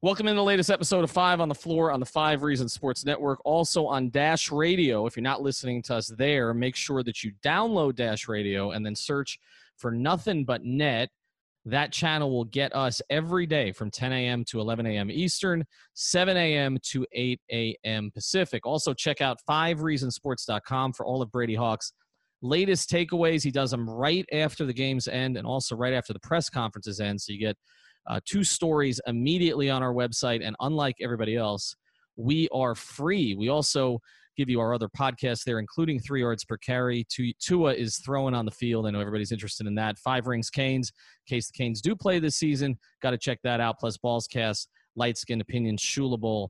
Welcome in the latest episode of Five on the Floor on the Five Reasons Sports Network, also on Dash Radio. If you're not listening to us there, make sure that you download Dash Radio and then search for Nothing But Net. That channel will get us every day from 10 a.m. to 11 a.m. Eastern, 7 a.m. to 8 a.m. Pacific. Also, check out FiveReasonSports.com for all of Brady Hawk's latest takeaways. He does them right after the games end and also right after the press conferences end, so you get two stories immediately on our website, and unlike everybody else, we are free. We also give you our other podcasts there, including 3 yards per carry. Tua is throwing on the field. I know everybody's interested in that. Five Rings Canes, in case the Canes do play this season. Got to check that out, plus Balls Cast, Light Skin Opinion, Shula Bowl,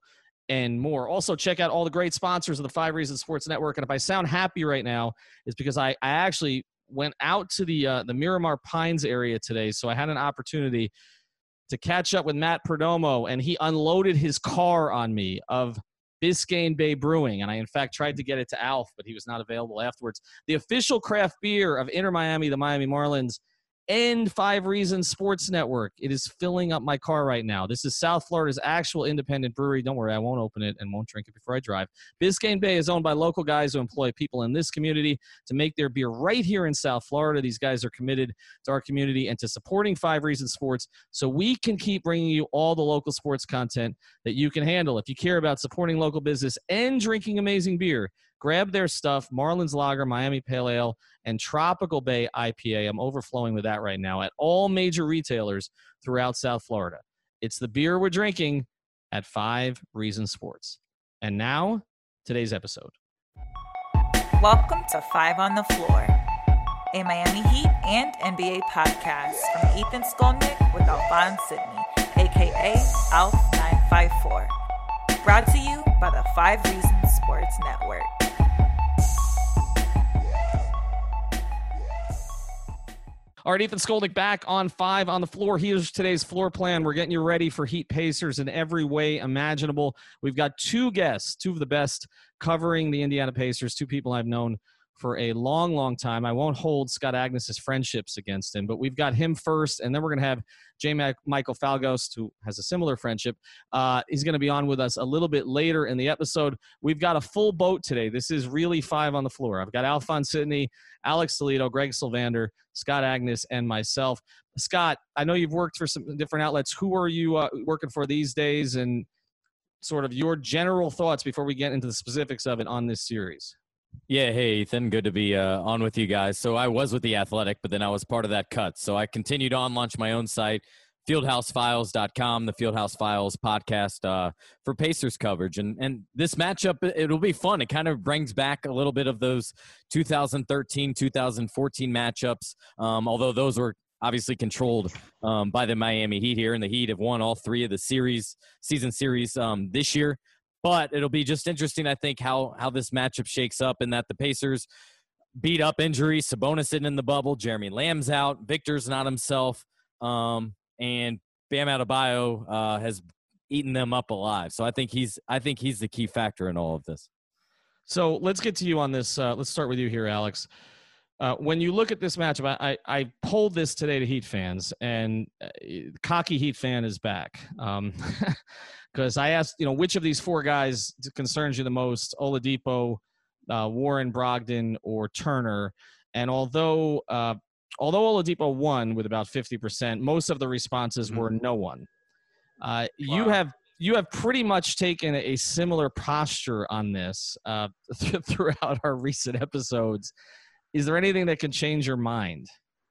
and more. Also, check out all the great sponsors of the Five Reasons Sports Network. And if I sound happy right now, it's because I actually went out to the Miramar Pines area today, so I had an opportunity to catch up with Matt Perdomo, and he unloaded his car on me of Biscayne Bay Brewing. And I, in fact, tried to get it to Alf, but he was not available afterwards. The official craft beer of Inter Miami, the Miami Marlins, and Five Reasons Sports Network. It is filling up my car right now. This is South Florida's actual independent brewery. Don't worry, I won't open it and won't drink it before I drive. Biscayne Bay is owned by local guys who employ people in this community to make their beer right here in South Florida. These guys are committed to our community and to supporting Five Reasons Sports, so we can keep bringing you all the local sports content that you can handle. If you care about supporting local business and drinking amazing beer, grab their stuff, Marlins Lager, Miami Pale Ale, and Tropical Bay IPA. I'm overflowing with that right now at all major retailers throughout South Florida. It's the beer we're drinking at Five Reasons Sports. And now, today's episode. Welcome to Five on the Floor, a Miami Heat and NBA podcast from Ethan Skolnick with Alfon Sydney, a.k.a. Alf 954. Brought to you by the Five Reasons Sports Network. All right, Ethan Skolnick back on Five on the Floor. Here's today's floor plan. We're getting you ready for Heat Pacers in every way imaginable. We've got two guests, two of the best covering the Indiana Pacers, two people I've known for a long, long time. I won't hold Scott Agness's friendships against him, but we've got him first, and then we're going to have J. Michael Falgoust, who has a similar friendship. He's going to be on with us a little bit later in the episode. We've got a full boat today. This is really Five on the Floor. I've got Alfon Sydney, Alex Toledo, Greg Sylvander, Scott Agness, and myself. Scott, I know you've worked for some different outlets. Who are you working for these days, and sort of your general thoughts before we get into the specifics of it on this series? Yeah. Hey, Ethan, good to be on with you guys. So I was with The Athletic, but then I was part of that cut. So I continued on, launched my own site, fieldhousefiles.com, the Fieldhouse Files podcast for Pacers coverage. And this matchup, it'll be fun. It kind of brings back a little bit of those 2013, 2014 matchups, although those were obviously controlled by the Miami Heat here. And the Heat have won all three of the season series this year. But it'll be just interesting, I think, how this matchup shakes up, and that the Pacers beat up injuries. Sabonis isn't in the bubble. Jeremy Lamb's out. Victor's not himself. And Bam Adebayo has eaten them up alive. So I think he's the key factor in all of this. So let's get to you on this. Let's start with you here, Alex. When you look at this matchup, I polled this today to Heat fans, and cocky Heat fan is back. Because I asked, which of these four guys concerns you the most, Oladipo, Warren, Brogdon, or Turner? And although Oladipo won with about 50%, most of the responses were no one. Wow. You have pretty much taken a similar posture on this throughout our recent episodes. Is there anything that can change your mind?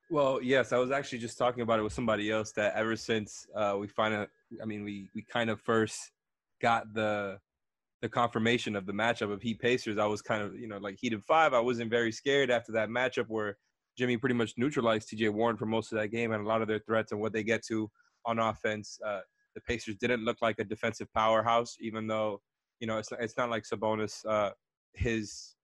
Well, yes. I was actually just talking about it with somebody else, that ever since we kind of first got the confirmation of the matchup of Heat Pacers, I was kind of, like Heat and Five, I wasn't very scared after that matchup where Jimmy pretty much neutralized T.J. Warren for most of that game and a lot of their threats and what they get to on offense. The Pacers didn't look like a defensive powerhouse, even though, you know, it's not like Sabonis, his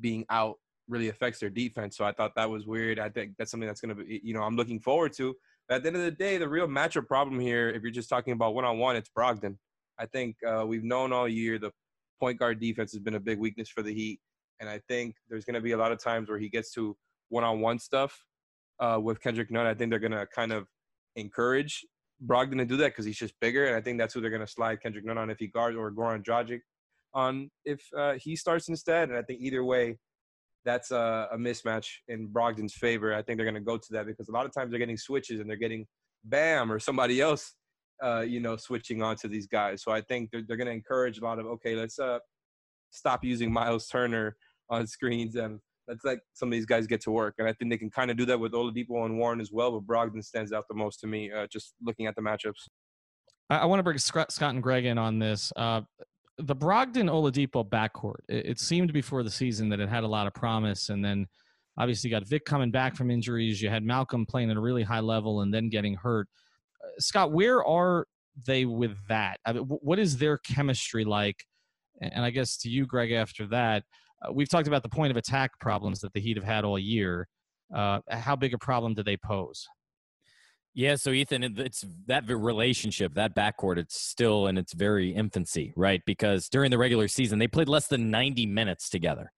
being out really affects their defense. So I thought that was weird. I think that's something that's going to be, you know, I'm looking forward to. But at the end of the day, the real matchup problem here, if you're just talking about one-on-one, it's Brogdon. I think we've known all year the point guard defense has been a big weakness for the Heat. And I think there's going to be a lot of times where he gets to one-on-one stuff with Kendrick Nunn. I think they're going to kind of encourage Brogdon to do that because he's just bigger. And I think that's who they're going to slide Kendrick Nunn on if he guards, or Goran Dragic on if he starts instead. And I think either way, that's a mismatch in Brogdon's favor. I think they're going to go to that because a lot of times they're getting switches and they're getting Bam or somebody else, switching on to these guys. So I think they're going to encourage a lot of, okay, let's stop using Miles Turner on screens and let's let some of these guys get to work. And I think they can kind of do that with Oladipo and Warren as well, but Brogdon stands out the most to me just looking at the matchups. I want to bring Scott and Greg in on this. The Brogdon-Oladipo backcourt, it seemed before the season that it had a lot of promise, and then obviously you got Vic coming back from injuries. You had Malcolm playing at a really high level and then getting hurt. Scott, where are they with that? I mean, what is their chemistry like? And I guess to you, Greg, after that, we've talked about the point of attack problems that the Heat have had all year. How big a problem do they pose? Yeah, so Ethan, it's that relationship, that backcourt, it's still in its very infancy, right? Because during the regular season, they played less than 90 minutes together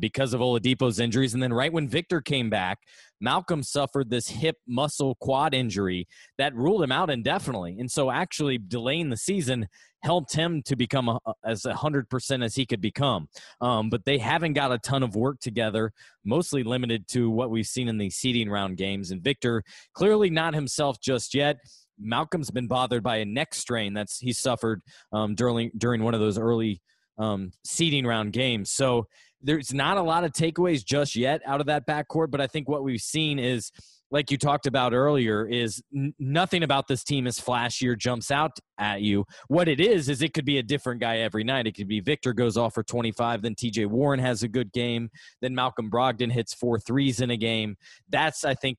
because of Oladipo's injuries. And then right when Victor came back, Malcolm suffered this hip muscle quad injury that ruled him out indefinitely. And so actually delaying the season helped him to become as 100% as he could become. But they haven't got a ton of work together, mostly limited to what we've seen in the seeding round games. And Victor, clearly not himself just yet. Malcolm's been bothered by a neck strain that he suffered during one of those early seeding round games. So there's not a lot of takeaways just yet out of that backcourt. But I think what we've seen is, like you talked about earlier, is nothing about this team is flashy or jumps out at you. What it is it could be a different guy every night. It could be Victor goes off for 25, then T.J. Warren has a good game, then Malcolm Brogdon hits 4 threes in a game. That's, I think,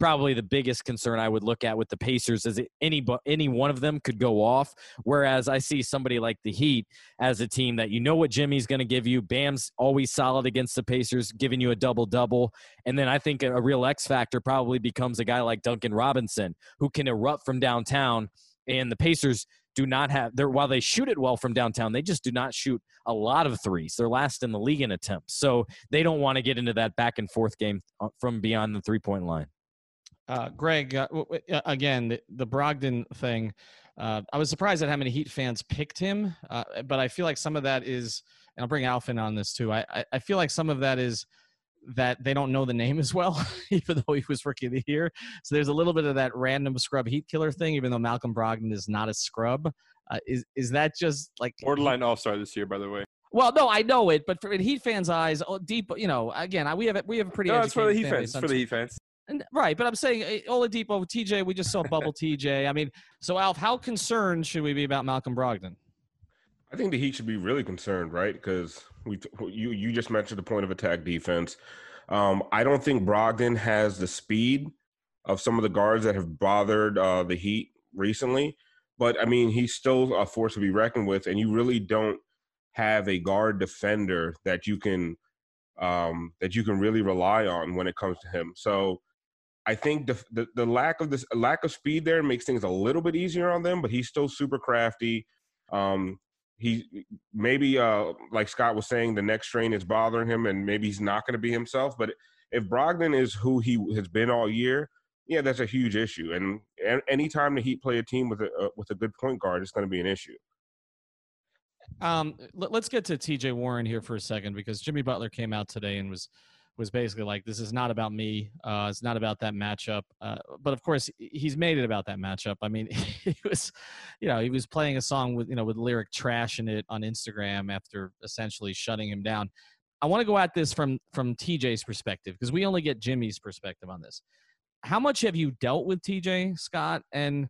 probably the biggest concern I would look at with the Pacers is any one of them could go off, whereas I see somebody like the Heat as a team that you know what Jimmy's going to give you. Bam's always solid against the Pacers, giving you a double-double. And then I think a real X factor probably becomes a guy like Duncan Robinson, who can erupt from downtown. And the Pacers do not have – while they shoot it well from downtown, they just do not shoot a lot of threes. They're last in the league in attempts. So they don't want to get into that back-and-forth game from beyond the three-point line. Greg, again, the Brogdon thing, I was surprised at how many Heat fans picked him, but I feel like some of that is, and I'll bring Alfon on this too, I feel like some of that is that they don't know the name as well, even though he was Rookie of the Year. So there's a little bit of that random scrub Heat killer thing, even though Malcolm Brogdon is not a scrub. Is that just like... Borderline All-Star this year, by the way. Well, no, I know it, but in Heat fans' eyes, Oladipo, you know, again, we have a pretty educated it's for the Heat fans. It's for the Heat fans. And, right, but I'm saying Oladipo, TJ, we just saw bubble TJ. I mean, so Alf, how concerned should we be about Malcolm Brogdon? I think the Heat should be really concerned, right? Because you just mentioned the point of attack defense. I don't think Brogdon has the speed of some of the guards that have bothered the Heat recently. But, I mean, he's still a force to be reckoned with, and you really don't have a guard defender that you can really rely on when it comes to him. So – I think the lack of speed there makes things a little bit easier on them, but he's still super crafty. He maybe like Scott was saying, the neck strain is bothering him, and maybe he's not going to be himself. But if Brogdon is who he has been all year, yeah, that's a huge issue. And any time the Heat play a team with a good point guard, it's going to be an issue. Let's get to T.J. Warren here for a second, because Jimmy Butler came out today and was basically like, this is not about me. It's not about that matchup. But of course, he's made it about that matchup. I mean, he was playing a song with lyric trash in it on Instagram after essentially shutting him down. I want to go at this from TJ's perspective, because we only get Jimmy's perspective on this. How much have you dealt with TJ, Scott? And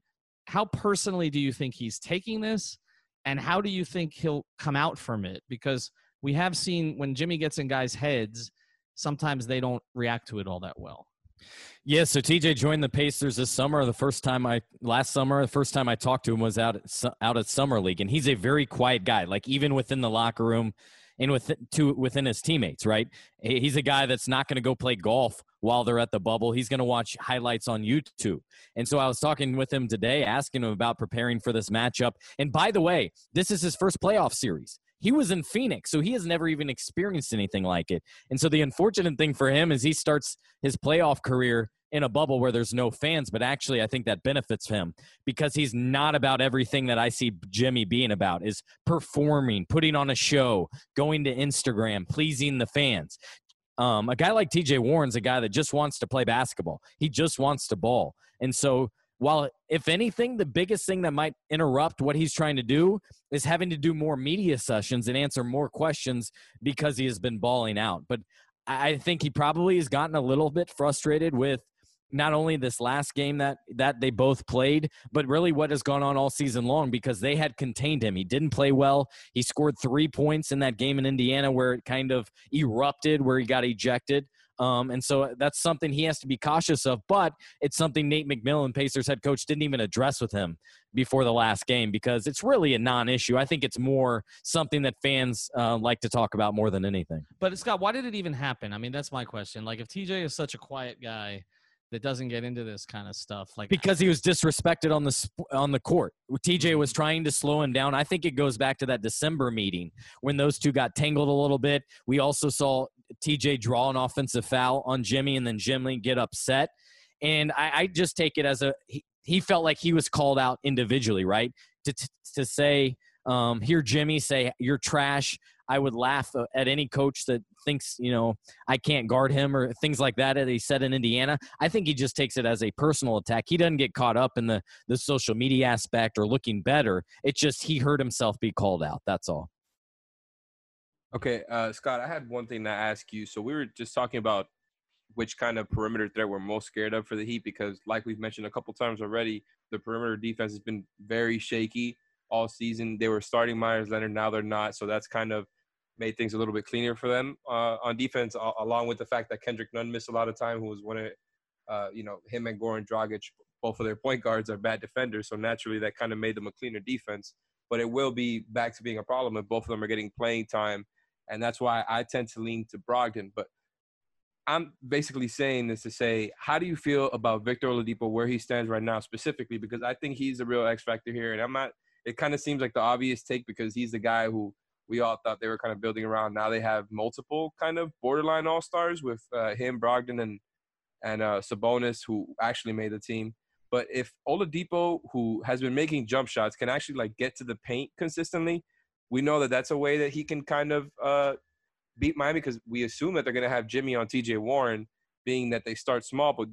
how personally do you think he's taking this? And how do you think he'll come out from it? Because we have seen when Jimmy gets in guys' heads, sometimes they don't react to it all that well. Yeah, so TJ joined the Pacers this summer. Last summer, the first time I talked to him was out at Summer League, and he's a very quiet guy, like even within the locker room and within his teammates, right? He's a guy that's not going to go play golf while they're at the bubble. He's going to watch highlights on YouTube. And so I was talking with him today, asking him about preparing for this matchup. And by the way, this is his first playoff series. He was in Phoenix, so he has never even experienced anything like it. And so the unfortunate thing for him is he starts his playoff career in a bubble where there's no fans, but actually I think that benefits him because he's not about everything that I see Jimmy being about, is performing, putting on a show, going to Instagram, pleasing the fans. A guy like T.J. Warren's a guy that just wants to play basketball. He just wants to ball. And so while, if anything, the biggest thing that might interrupt what he's trying to do is having to do more media sessions and answer more questions because he has been balling out. But I think he probably has gotten a little bit frustrated with not only this last game that they both played, but really what has gone on all season long because they had contained him. He didn't play well. He scored 3 points in that game in Indiana where it kind of erupted, where he got ejected. And so that's something he has to be cautious of, but it's something Nate McMillan, Pacers head coach, didn't even address with him before the last game because it's really a non-issue. I think it's more something that fans like to talk about more than anything. But, Scott, why did it even happen? I mean, that's my question. Like, if TJ is such a quiet guy that doesn't get into this kind of stuff, like because he was disrespected on the court. TJ was trying to slow him down. I think it goes back to that December meeting when those two got tangled a little bit. We also saw TJ draw an offensive foul on Jimmy and then Jimmy get upset. And I just take it as he felt like he was called out individually, right? To say, hear Jimmy say, "You're trash." I would laugh at any coach that thinks, you know, I can't guard him or things like that, as he said in Indiana. I think he just takes it as a personal attack. He doesn't get caught up in the social media aspect or looking better. It's just he heard himself be called out. That's all. Okay, Scott, I had one thing to ask you. So we were just talking about which kind of perimeter threat we're most scared of for the Heat because, like we've mentioned a couple times already, the perimeter defense has been very shaky all season. They were starting Myers Leonard. Now they're not. So that's kind of made things a little bit cleaner for them on defense, along with the fact that Kendrick Nunn missed a lot of time, who was one of, him and Goran Dragic, both of their point guards are bad defenders. So naturally that kind of made them a cleaner defense, but it will be back to being a problem if both of them are getting playing time. And that's why I tend to lean to Brogdon. But I'm basically saying this to say, how do you feel about Victor Oladipo, where he stands right now specifically? Because I think he's a real X factor here. And it kind of seems like the obvious take because he's the guy who we all thought they were kind of building around. Now they have multiple kind of borderline all-stars with him, Brogdon, and Sabonis, who actually made the team. But if Oladipo, who has been making jump shots, can actually like get to the paint consistently, we know that that's a way that he can kind of beat Miami because we assume that they're going to have Jimmy on T.J. Warren, being that they start small. But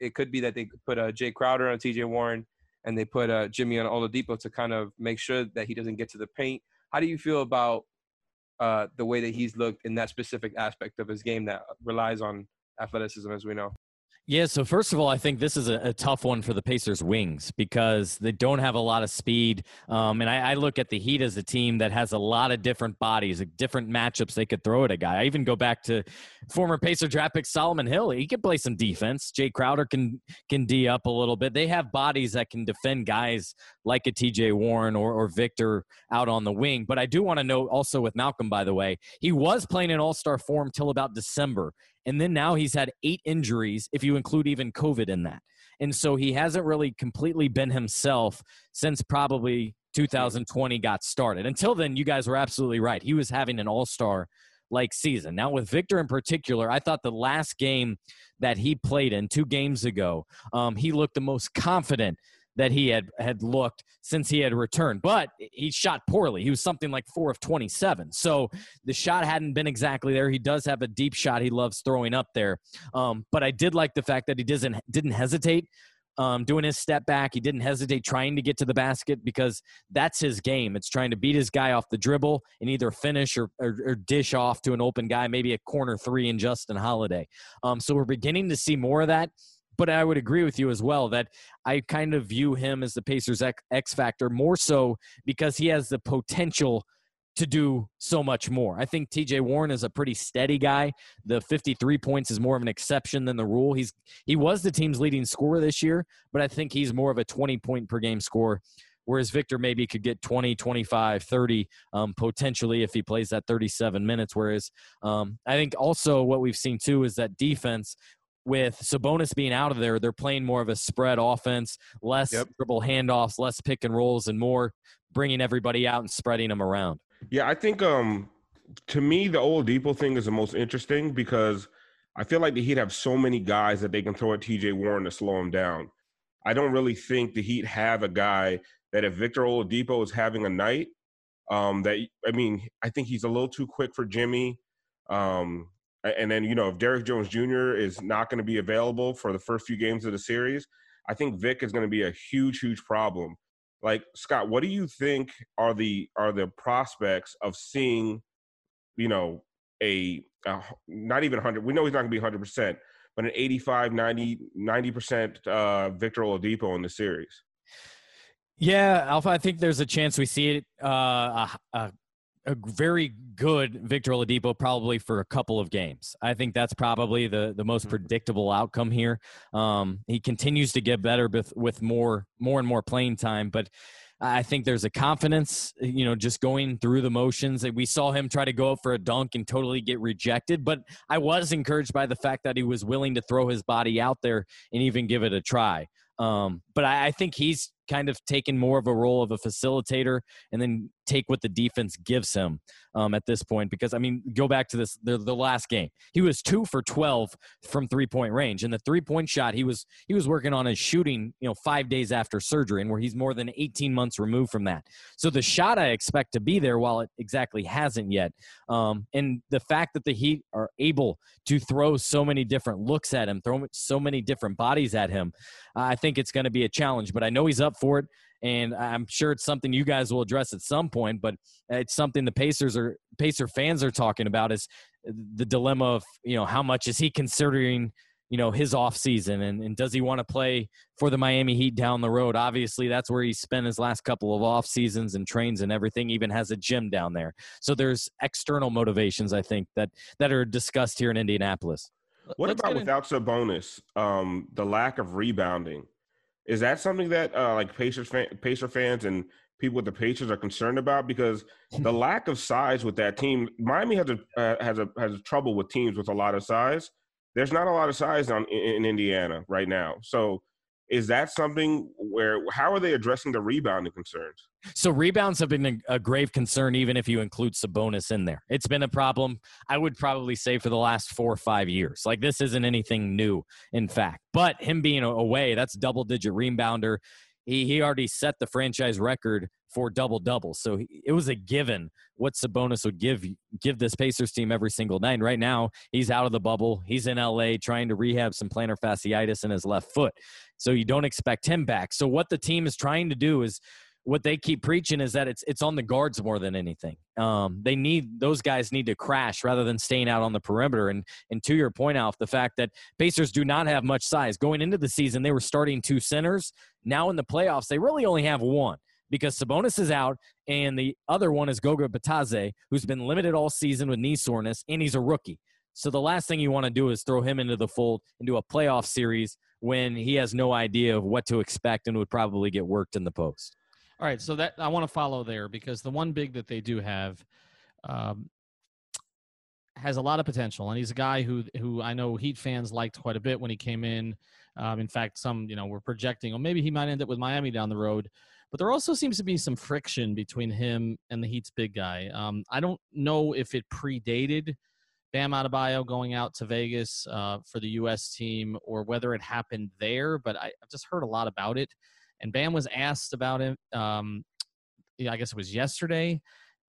it could be that they put Jay Crowder on T.J. Warren and they put Jimmy on Oladipo to kind of make sure that he doesn't get to the paint. How do you feel about the way that he's looked in that specific aspect of his game that relies on athleticism, as we know? Yeah, so first of all, I think this is a tough one for the Pacers' wings because they don't have a lot of speed. And I look at the Heat as a team that has a lot of different bodies, different matchups they could throw at a guy. I even go back to former Pacer draft pick Solomon Hill. He can play some defense. Jay Crowder can D up a little bit. They have bodies that can defend guys like a T.J. Warren or Victor out on the wing. But I do want to note also with Malcolm, by the way, he was playing in all-star form till about December. And then now he's had 8 injuries, if you include even COVID in that. And so he hasn't really completely been himself since probably 2020 got started. Until then, you guys were absolutely right. He was having an all-star-like season. Now, with Victor in particular, I thought the last game that he played in 2 games ago, he looked the most confident that he had looked since he had returned. But he shot poorly. He was something like 4 of 27. So the shot hadn't been exactly there. He does have a deep shot he loves throwing up there. But I did like the fact that he didn't hesitate doing his step back. He didn't hesitate trying to get to the basket because that's his game. It's trying to beat his guy off the dribble and either finish or dish off to an open guy, maybe a corner 3 in Justin Holiday. So we're beginning to see more of that. But I would agree with you as well that I kind of view him as the Pacers' X factor more so because he has the potential to do so much more. I think T.J. Warren is a pretty steady guy. The 53 points is more of an exception than the rule. He was the team's leading scorer this year, but I think he's more of a 20-point-per-game scorer, whereas Victor maybe could get 20, 25, 30 potentially if he plays that 37 minutes. Whereas I think also what we've seen too is that defense – with Sabonis being out of there, they're playing more of a spread offense, less dribble handoffs, less pick and rolls, and more bringing everybody out and spreading them around. Yeah, I think to me the Oladipo thing is the most interesting because I feel like the Heat have so many guys that they can throw at TJ Warren to slow him down. I don't really think the Heat have a guy that if Victor Oladipo is having a night, I think he's a little too quick for Jimmy. And then, you know, if Derrick Jones Jr. is not going to be available for the first few games of the series, I think Vic is going to be a huge, huge problem. Like, Scott, what do you think are the prospects of seeing, you know, a not even 100 – we know he's not going to be 100%, but an 85, 90% Victor Oladipo in the series? Yeah, Alpha, I think there's a chance we see it a very good Victor Oladipo probably for a couple of games. I think that's probably the most predictable outcome here. He continues to get better with more and more playing time, but I think there's a confidence, you know, just going through the motions that we saw him try to go up for a dunk and totally get rejected. But I was encouraged by the fact that he was willing to throw his body out there and even give it a try. But I think he's kind of taken more of a role of a facilitator and then take what the defense gives him at this point. Because, I mean, go back to this, the last game. He was 2 for 12 from three-point range. And the three-point shot, he was working on his shooting, you know, 5 days after surgery, and where he's more than 18 months removed from that. So the shot I expect to be there, while it exactly hasn't yet. And the fact that the Heat are able to throw so many different looks at him, throw so many different bodies at him, I think it's going to be a challenge. But I know he's up for it, and I'm sure it's something you guys will address at some point, but it's something the Pacer fans are talking about, is the dilemma of, you know, how much is he considering, you know, his offseason, and does he want to play for the Miami Heat down the road? Obviously, that's where he's spent his last couple of off seasons and trains and everything, even has a gym down there. So there's external motivations, I think, that are discussed here in Indianapolis. What about without Sabonis, the lack of rebounding? Is that something that like Pacer fans and people with the Pacers are concerned about? Because the lack of size with that team, Miami has trouble with teams with a lot of size. There's not a lot of size in Indiana right now. So is that something where – how are they addressing the rebounding concerns? So rebounds have been a grave concern, even if you include Sabonis in there. It's been a problem, I would probably say, for the last 4 or 5 years. Like, this isn't anything new, in fact. But him being away, that's double-digit rebounder. He already set the franchise record for double-doubles. So it was a given what Sabonis would give this Pacers team every single night. And right now, he's out of the bubble. He's in L.A. trying to rehab some plantar fasciitis in his left foot. So you don't expect him back. So what the team is trying to do is – what they keep preaching is that it's on the guards more than anything. They need – those guys need to crash rather than staying out on the perimeter. And to your point, Alf, the fact that Pacers do not have much size. Going into the season, they were starting two centers. Now in the playoffs, they really only have one, because Sabonis is out, and the other one is Goga Bitadze, who's been limited all season with knee soreness, and he's a rookie. So the last thing you want to do is throw him into the fold, into a playoff series when he has no idea of what to expect and would probably get worked in the post. All right, so that I want to follow there, because the one big that they do have has a lot of potential, and he's a guy who I know Heat fans liked quite a bit when he came in. In fact, some, you know, were projecting, well, maybe he might end up with Miami down the road. But there also seems to be some friction between him and the Heat's big guy. I don't know if it predated Bam Adebayo going out to Vegas for the U.S. team, or whether it happened there, but I've just heard a lot about it. And Bam was asked about it, I guess it was yesterday,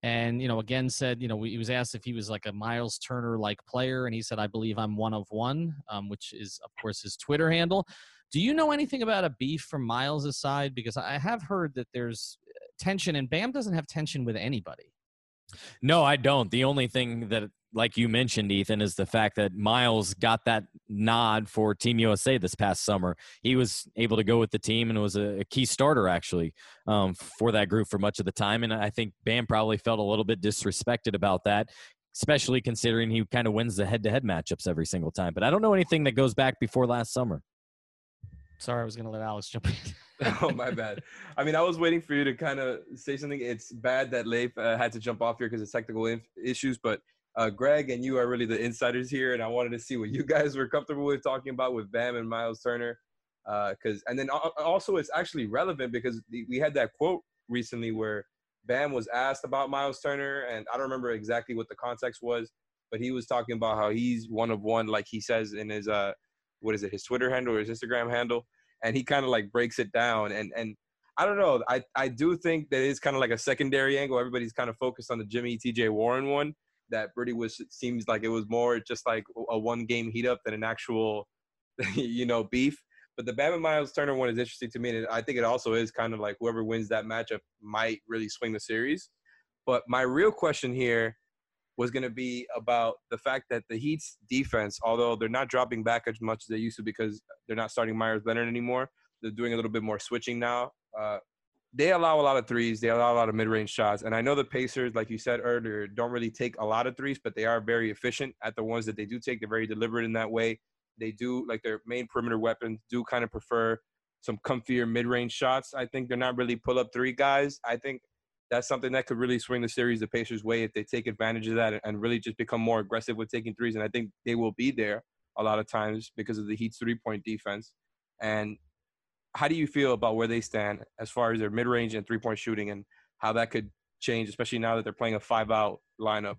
and, you know, again said, you know, he was asked if he was like a Myles Turner-like player, and he said, I believe I'm one of one, which is, of course, his Twitter handle. Do you know anything about a beef from Miles' side? Because I have heard that there's tension, and Bam doesn't have tension with anybody. No, I don't. The only thing that like you mentioned, Ethan, is the fact that Miles got that nod for Team USA this past summer. He was able to go with the team and was a key starter, actually, for that group for much of the time. And I think Bam probably felt a little bit disrespected about that, especially considering he kind of wins the head-to-head matchups every single time. But I don't know anything that goes back before last summer. Sorry, I was going to let Alex jump in. Oh, my bad. I mean, I was waiting for you to kind of say something. It's bad that Leif had to jump off here because of technical issues, but Greg and you are really the insiders here, and I wanted to see what you guys were comfortable with talking about with Bam and Miles Turner. And then also it's actually relevant because we had that quote recently where Bam was asked about Miles Turner, and I don't remember exactly what the context was, but he was talking about how he's one of one, like he says in his his Twitter handle or his Instagram handle, and he kind of like breaks it down. And I don't know, I do think that it's kind of like a secondary angle. Everybody's kind of focused on the Jimmy T.J. Warren one. That pretty was seems like it was more just like a one-game heat-up than an actual, beef. But the Bam and Miles Turner one is interesting to me, and I think it also is kind of like whoever wins that matchup might really swing the series. But my real question here was going to be about the fact that the Heat's defense, although they're not dropping back as much as they used to because they're not starting Myers Leonard anymore, they're doing a little bit more switching now. They allow a lot of threes. They allow a lot of mid-range shots. And I know the Pacers, like you said earlier, don't really take a lot of threes, but they are very efficient at the ones that they do take. They're very deliberate in that way. They do, like their main perimeter weapons, do kind of prefer some comfier mid-range shots. I think they're not really pull-up three guys. I think that's something that could really swing the series the Pacers' way if they take advantage of that and really just become more aggressive with taking threes. And I think they will be there a lot of times because of the Heat's three-point defense. And how do you feel about where they stand as far as their mid-range and three-point shooting and how that could change, especially now that they're playing a five-out lineup?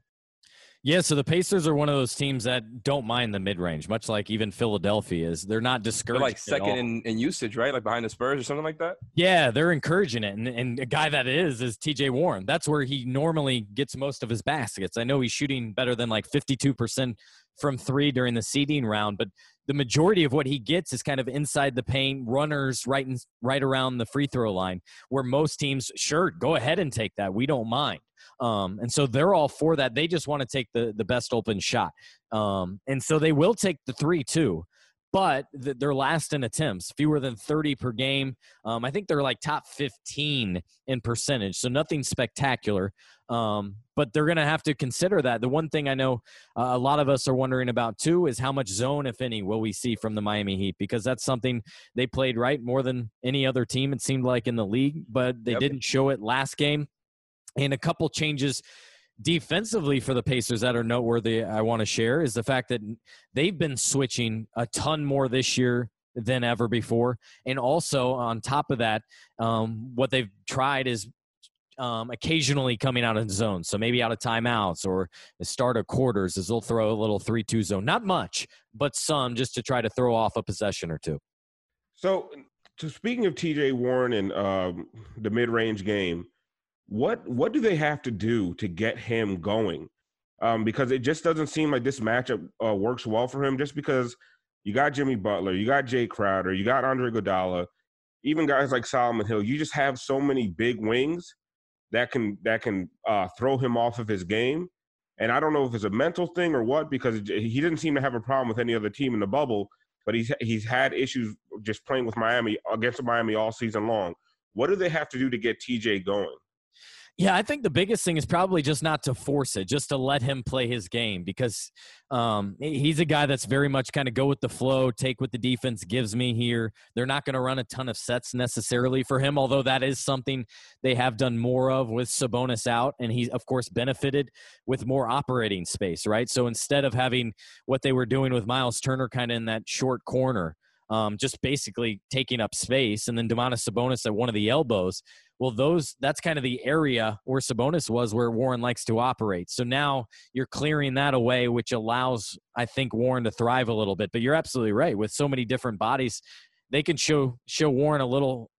Yeah, so the Pacers are one of those teams that don't mind the mid-range, much like even Philadelphia is. They're not discouraged. They're like second in usage, right? Like behind the Spurs or something like that? Yeah, they're encouraging it. And a guy that is T.J. Warren. That's where he normally gets most of his baskets. I know he's shooting better than like 52% from three during the seeding round, but the majority of what he gets is kind of inside the paint, runners right around the free throw line, where most teams, sure, go ahead and take that. We don't mind. And so they're all for that. They just want to take the best open shot. And so they will take the three too, but they're last in attempts, fewer than 30 per game. I think they're like top 15 in percentage, so nothing spectacular. But they're going to have to consider that. The one thing I know a lot of us are wondering about too is how much zone, if any, will we see from the Miami Heat, because that's something they played right more than any other team, it seemed like, in the league, but they didn't show it last game. And a couple changes defensively for the Pacers that are noteworthy I want to share is the fact that they've been switching a ton more this year than ever before. And also on top of that, what they've tried is occasionally coming out in zones. So maybe out of timeouts or the start of quarters is they'll throw a little 3-2 zone. Not much, but some, just to try to throw off a possession or two. So speaking of T.J. Warren and the mid-range game, what do they have to do to get him going? Because it just doesn't seem like this matchup works well for him, just because you got Jimmy Butler, you got Jay Crowder, you got Andre Iguodala, even guys like Solomon Hill. You just have so many big wings that can throw him off of his game. And I don't know if it's a mental thing or what, because he didn't seem to have a problem with any other team in the bubble, but he's had issues just playing with Miami, against Miami, all season long. What do they have to do to get TJ going? Yeah, I think the biggest thing is probably just not to force it, just to let him play his game, because he's a guy that's very much kind of go with the flow, take what the defense gives me here. They're not going to run a ton of sets necessarily for him, although that is something they have done more of with Sabonis out, and he, of course, benefited with more operating space, right? So instead of having what they were doing with Miles Turner kind of in that short corner, just basically taking up space, and then Domantas Sabonis at one of the elbows, well, that's kind of the area where Sabonis was, where Warren likes to operate. So now you're clearing that away, which allows, I think, Warren to thrive a little bit. But you're absolutely right. With so many different bodies, they can show Warren a little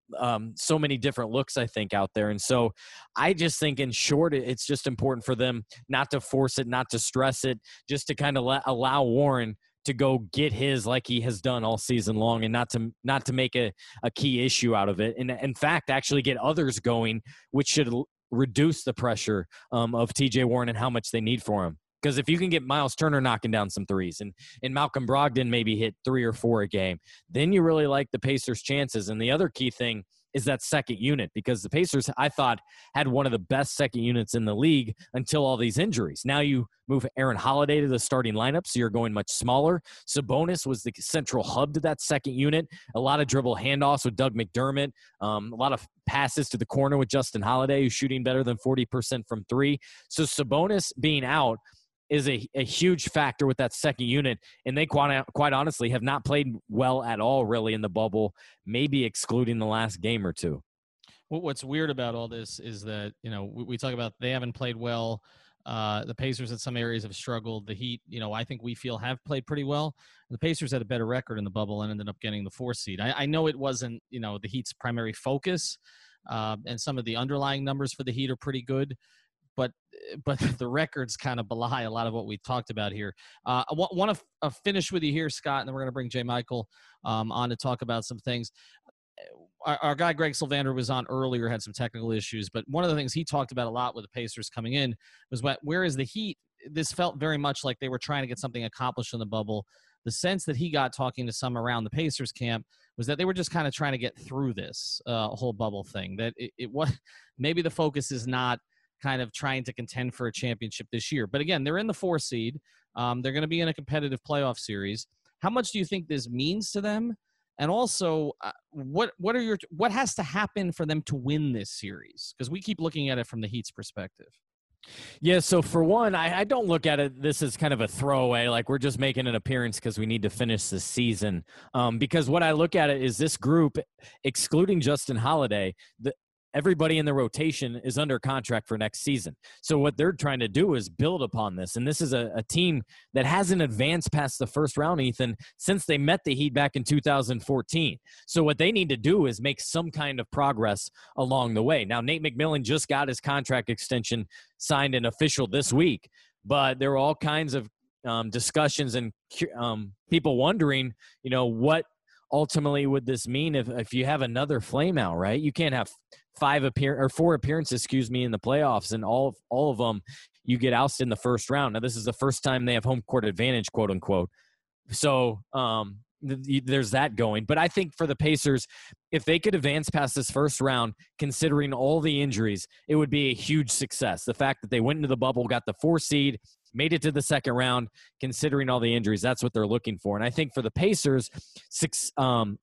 so many different looks, I think, out there. And so I just think, in short, it's just important for them not to force it, not to stress it, just to kind of allow Warren to go get his, like he has done all season long, and not to make a key issue out of it. And in fact, actually get others going, which should reduce the pressure of TJ Warren and how much they need for him. Because if you can get Miles Turner knocking down some threes and Malcolm Brogdon maybe hit 3 or 4 a game, then you really like the Pacers' chances. And the other key thing is that second unit, because the Pacers, I thought, had one of the best second units in the league until all these injuries. Now you move Aaron Holiday to the starting lineup, so you're going much smaller. Sabonis was the central hub to that second unit. A lot of dribble handoffs with Doug McDermott, a lot of passes to the corner with Justin Holiday, who's shooting better than 40% from three. So Sabonis being out is a huge factor with that second unit, and they quite honestly have not played well at all really in the bubble, maybe excluding the last game or two. What's weird about all this is that, you know, we talk about they haven't played well. The Pacers in some areas have struggled. The Heat, you know, I think we feel have played pretty well. The Pacers had a better record in the bubble and ended up getting the 4 seed. I know it wasn't, you know, the Heat's primary focus, and some of the underlying numbers for the Heat are pretty good. But the records kind of belie a lot of what we talked about here. I want to finish with you here, Scott, and then we're going to bring J. Michael on to talk about some things. Our guy Greg Sylvander was on earlier, had some technical issues, but one of the things he talked about a lot with the Pacers coming in was whereas the Heat, this felt very much like they were trying to get something accomplished in the bubble. The sense that he got talking to some around the Pacers camp was that they were just kind of trying to get through this whole bubble thing, that it was maybe the focus is not kind of trying to contend for a championship this year. But again, they're in the 4 seed. They're going to be in a competitive playoff series. How much do you think this means to them? And also, what has to happen for them to win this series? Because we keep looking at it from the Heat's perspective. Yeah, so for one, I don't look at it this as kind of a throwaway, like we're just making an appearance because we need to finish this season. Because what I look at it is this group, excluding Justin Holiday, everybody in the rotation is under contract for next season. So what they're trying to do is build upon this. And this is a team that hasn't advanced past the first round, Ethan, since they met the Heat back in 2014. So what they need to do is make some kind of progress along the way. Now, Nate McMillan just got his contract extension signed and official this week, but there were all kinds of discussions and people wondering, you know, what ultimately would this mean if you have another flame out, right? You can't have 4 appearances, in the playoffs, and all of them you get ousted in the first round. Now, this is the first time they have home court advantage, quote unquote. So there's that going. But I think for the Pacers, if they could advance past this first round, considering all the injuries, it would be a huge success. The fact that they went into the bubble, got the 4 seed, made it to the second round, considering all the injuries, that's what they're looking for. And I think for the Pacers, to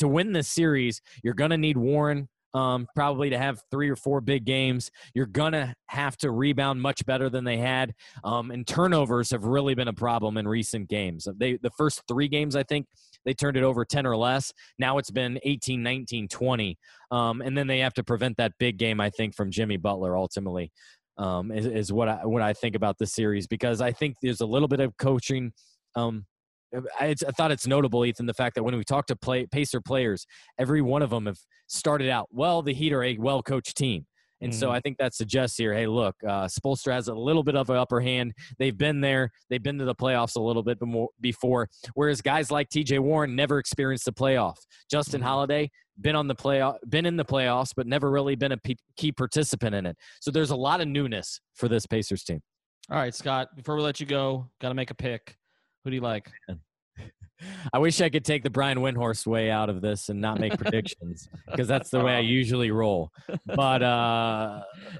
win this series, you're going to need Warren, probably to have 3 or 4 big games. You're going to have to rebound much better than they had. And turnovers have really been a problem in recent games. The first 3 games, I think, they turned it over 10 or less. Now it's been 18, 19, 20. And then they have to prevent that big game, I think, from Jimmy Butler ultimately, is what I think about this series. Because I think there's a little bit of coaching I thought it's notable, Ethan, the fact that when we talk to Pacer players, every one of them have started out, well, the Heat are a well-coached team. And so I think that suggests here, hey, look, Spoelstra has a little bit of an upper hand. They've been there. They've been to the playoffs a little bit before, whereas guys like T.J. Warren never experienced the playoff. Justin Holiday, been in the playoffs, but never really been a key participant in it. So there's a lot of newness for this Pacers team. All right, Scott, before we let you go, got to make a pick. Who do you like? I wish I could take the Brian Windhorst way out of this and not make predictions, because that's the way I usually roll. But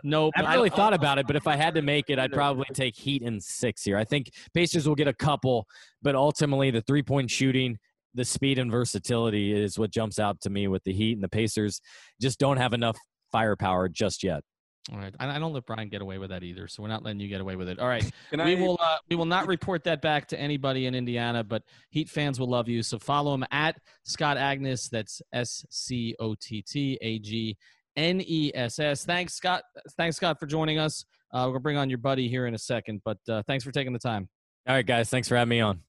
no, I really thought about it. But if I had to make it, I'd probably take Heat in 6 here. I think Pacers will get a couple, but ultimately the three-point shooting, the speed and versatility is what jumps out to me with the Heat, and the Pacers just don't have enough firepower just yet. All right. I don't let Brian get away with that either, so we're not letting you get away with it. All right. We will not report that back to anybody in Indiana, but Heat fans will love you. So follow him at Scott Agness. That's SCOTTAGNESS. Thanks, Scott. Thanks, Scott, for joining us. We're going to bring on your buddy here in a second, but thanks for taking the time. All right, guys. Thanks for having me on.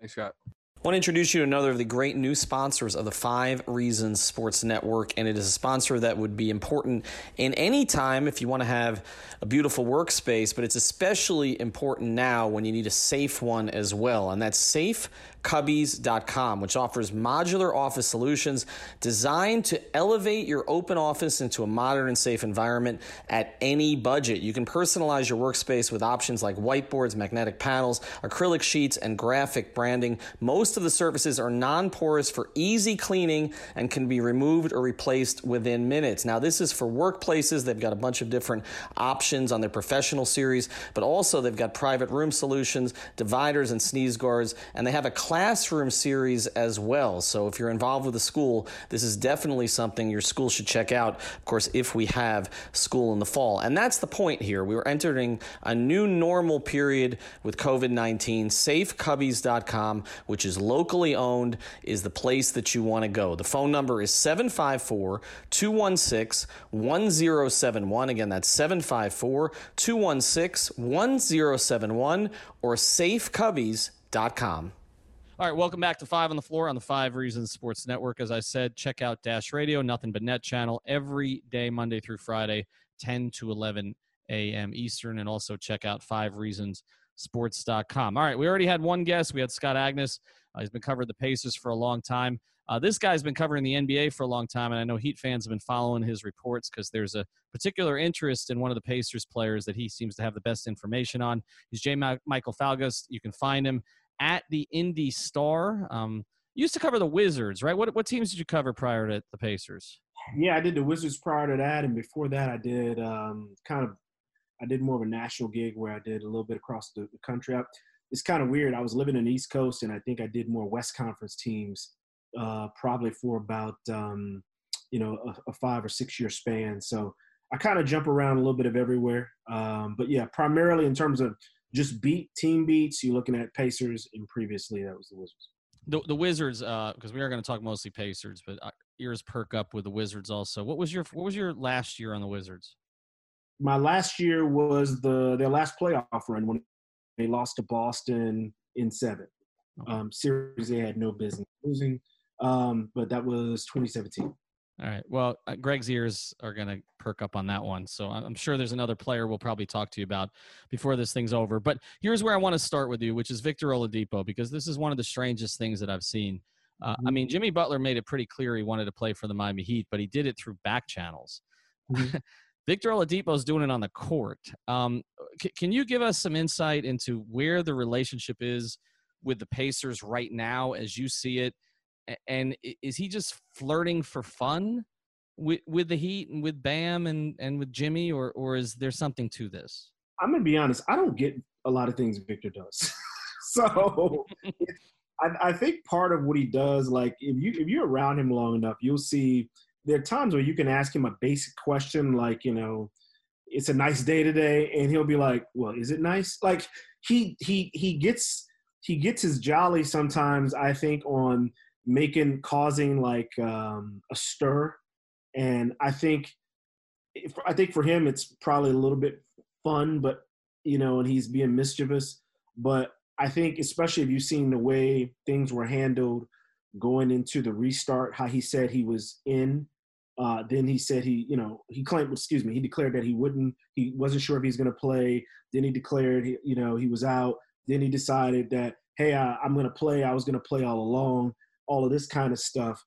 Thanks, Scott. I want to introduce you to another of the great new sponsors of the Five Reasons Sports Network, and it is a sponsor that would be important in any time if you want to have a beautiful workspace, but it's especially important now when you need a safe one as well, and that's Safe Cubbies.com, which offers modular office solutions designed to elevate your open office into a modern and safe environment at any budget. You can personalize your workspace with options like whiteboards, magnetic panels, acrylic sheets, and graphic branding. Most of the surfaces are non-porous for easy cleaning and can be removed or replaced within minutes. Now, this is for workplaces. They've got a bunch of different options on their professional series, but also they've got private room solutions, dividers, and sneeze guards, and they have a classroom series as well. So if you're involved with a school, this is definitely something your school should check out, of course, if we have school in the fall. And that's the point here. We were entering a new normal period with COVID-19. SafeCubbies.com, which is locally owned, is the place that you want to go. The phone number is 754-216-1071. Again, that's 754-216-1071 or SafeCubbies.com. All right, welcome back to Five on the Floor on the Five Reasons Sports Network. As I said, check out Dash Radio, Nothing But Net channel every day, Monday through Friday, 10 to 11 a.m. Eastern, and also check out FiveReasonsSports.com. All right, we already had one guest. We had Scott Agness. He's been covering the Pacers for a long time. This guy's been covering the NBA for a long time, and I know Heat fans have been following his reports because there's a particular interest in one of the Pacers players that he seems to have the best information on. He's J. Michael Falgoust. You can find him at the Indy Star. You used to cover the Wizards, right? What teams did you cover prior to the Pacers? Yeah, I did the Wizards prior to that, and before that I did more of a national gig where I did a little bit across the country. It's kind of weird. I was living in the East Coast, and I think I did more West Conference teams probably for about, a 5 or 6 year span. So I kind of jump around a little bit of everywhere. But, yeah, primarily in terms of just team beats, you're looking at Pacers, and previously that was the Wizards. The Wizards, because we are going to talk mostly Pacers, but ears perk up with the Wizards also. What was your last year on the Wizards? My last year was their last playoff run when they lost to Boston in 7. Series they had no business losing, but that was 2017. All right. Well, Greg's ears are going to perk up on that one. So I'm sure there's another player we'll probably talk to you about before this thing's over. But here's where I want to start with you, which is Victor Oladipo, because this is one of the strangest things that I've seen. I mean, Jimmy Butler made it pretty clear he wanted to play for the Miami Heat, but he did it through back channels. Mm-hmm. Victor Oladipo's doing it on the court. Can you give us some insight into where the relationship is with the Pacers right now as you see it? And is he just flirting for fun with the Heat and with Bam and with Jimmy, or is there something to this? I'm going to be honest. I don't get a lot of things Victor does. So I think part of what he does, like if you're around him long enough, you'll see there are times where you can ask him a basic question like, it's a nice day today. And he'll be like, well, is it nice? Like he gets his jolly sometimes, I think, on – causing like a stir, and I think for him it's probably a little bit fun, but and he's being mischievous. But I think especially if you've seen the way things were handled going into the restart, how he said he was in, then he said he declared that he wasn't sure if he's going to play. Then he declared he was out. Then he decided that hey, I'm going to play. I was going to play all along. All of this kind of stuff.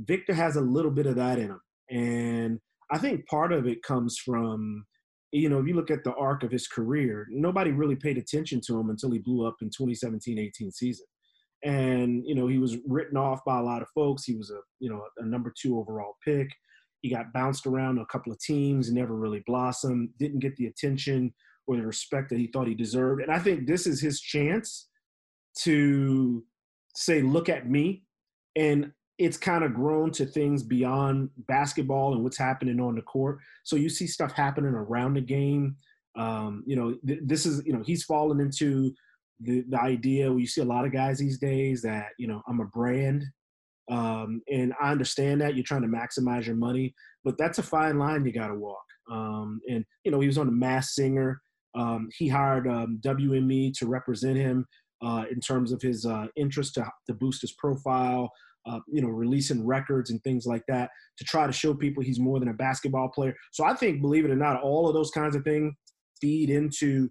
Victor has a little bit of that in him. And I think part of it comes from, if you look at the arc of his career, nobody really paid attention to him until he blew up in 2017-18 season. And, he was written off by a lot of folks. He was a #2 overall pick. He got bounced around a couple of teams, never really blossomed, didn't get the attention or the respect that he thought he deserved. And I think this is his chance to say, look at me. And it's kind of grown to things beyond basketball and what's happening on the court. So you see stuff happening around the game. This is, he's fallen into the idea where you see a lot of guys these days that, I'm a brand. And I understand that you're trying to maximize your money, but that's a fine line you got to walk. He was on The Masked Singer. He hired WME to represent him. In terms of his interest to boost his profile, releasing records and things like that to try to show people he's more than a basketball player. So I think, believe it or not, all of those kinds of things feed into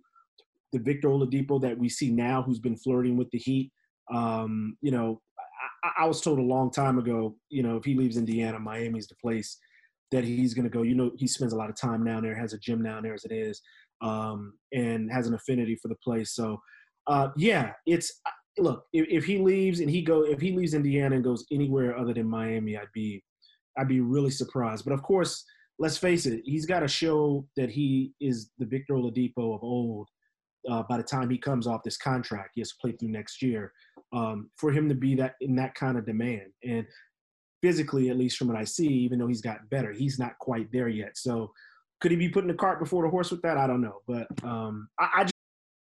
the Victor Oladipo that we see now, who's been flirting with the Heat. You know, I was told a long time ago, you know, if he leaves Indiana, Miami's the place that he's going to go. You know, he spends a lot of time down there, has a gym down there as it is, and has an affinity for the place. So, yeah, it's look, if he leaves and if he leaves Indiana and goes anywhere other than Miami, I'd be really surprised. But of course, let's face it, he's got to show that he is the Victor Oladipo of old. By the time he comes off this contract, he has to play through next year, for him to be that in that kind of demand. And physically, at least from what I see, even though he's gotten better, he's not quite there yet. So could he be putting the cart before the horse with that? I don't know. But I just...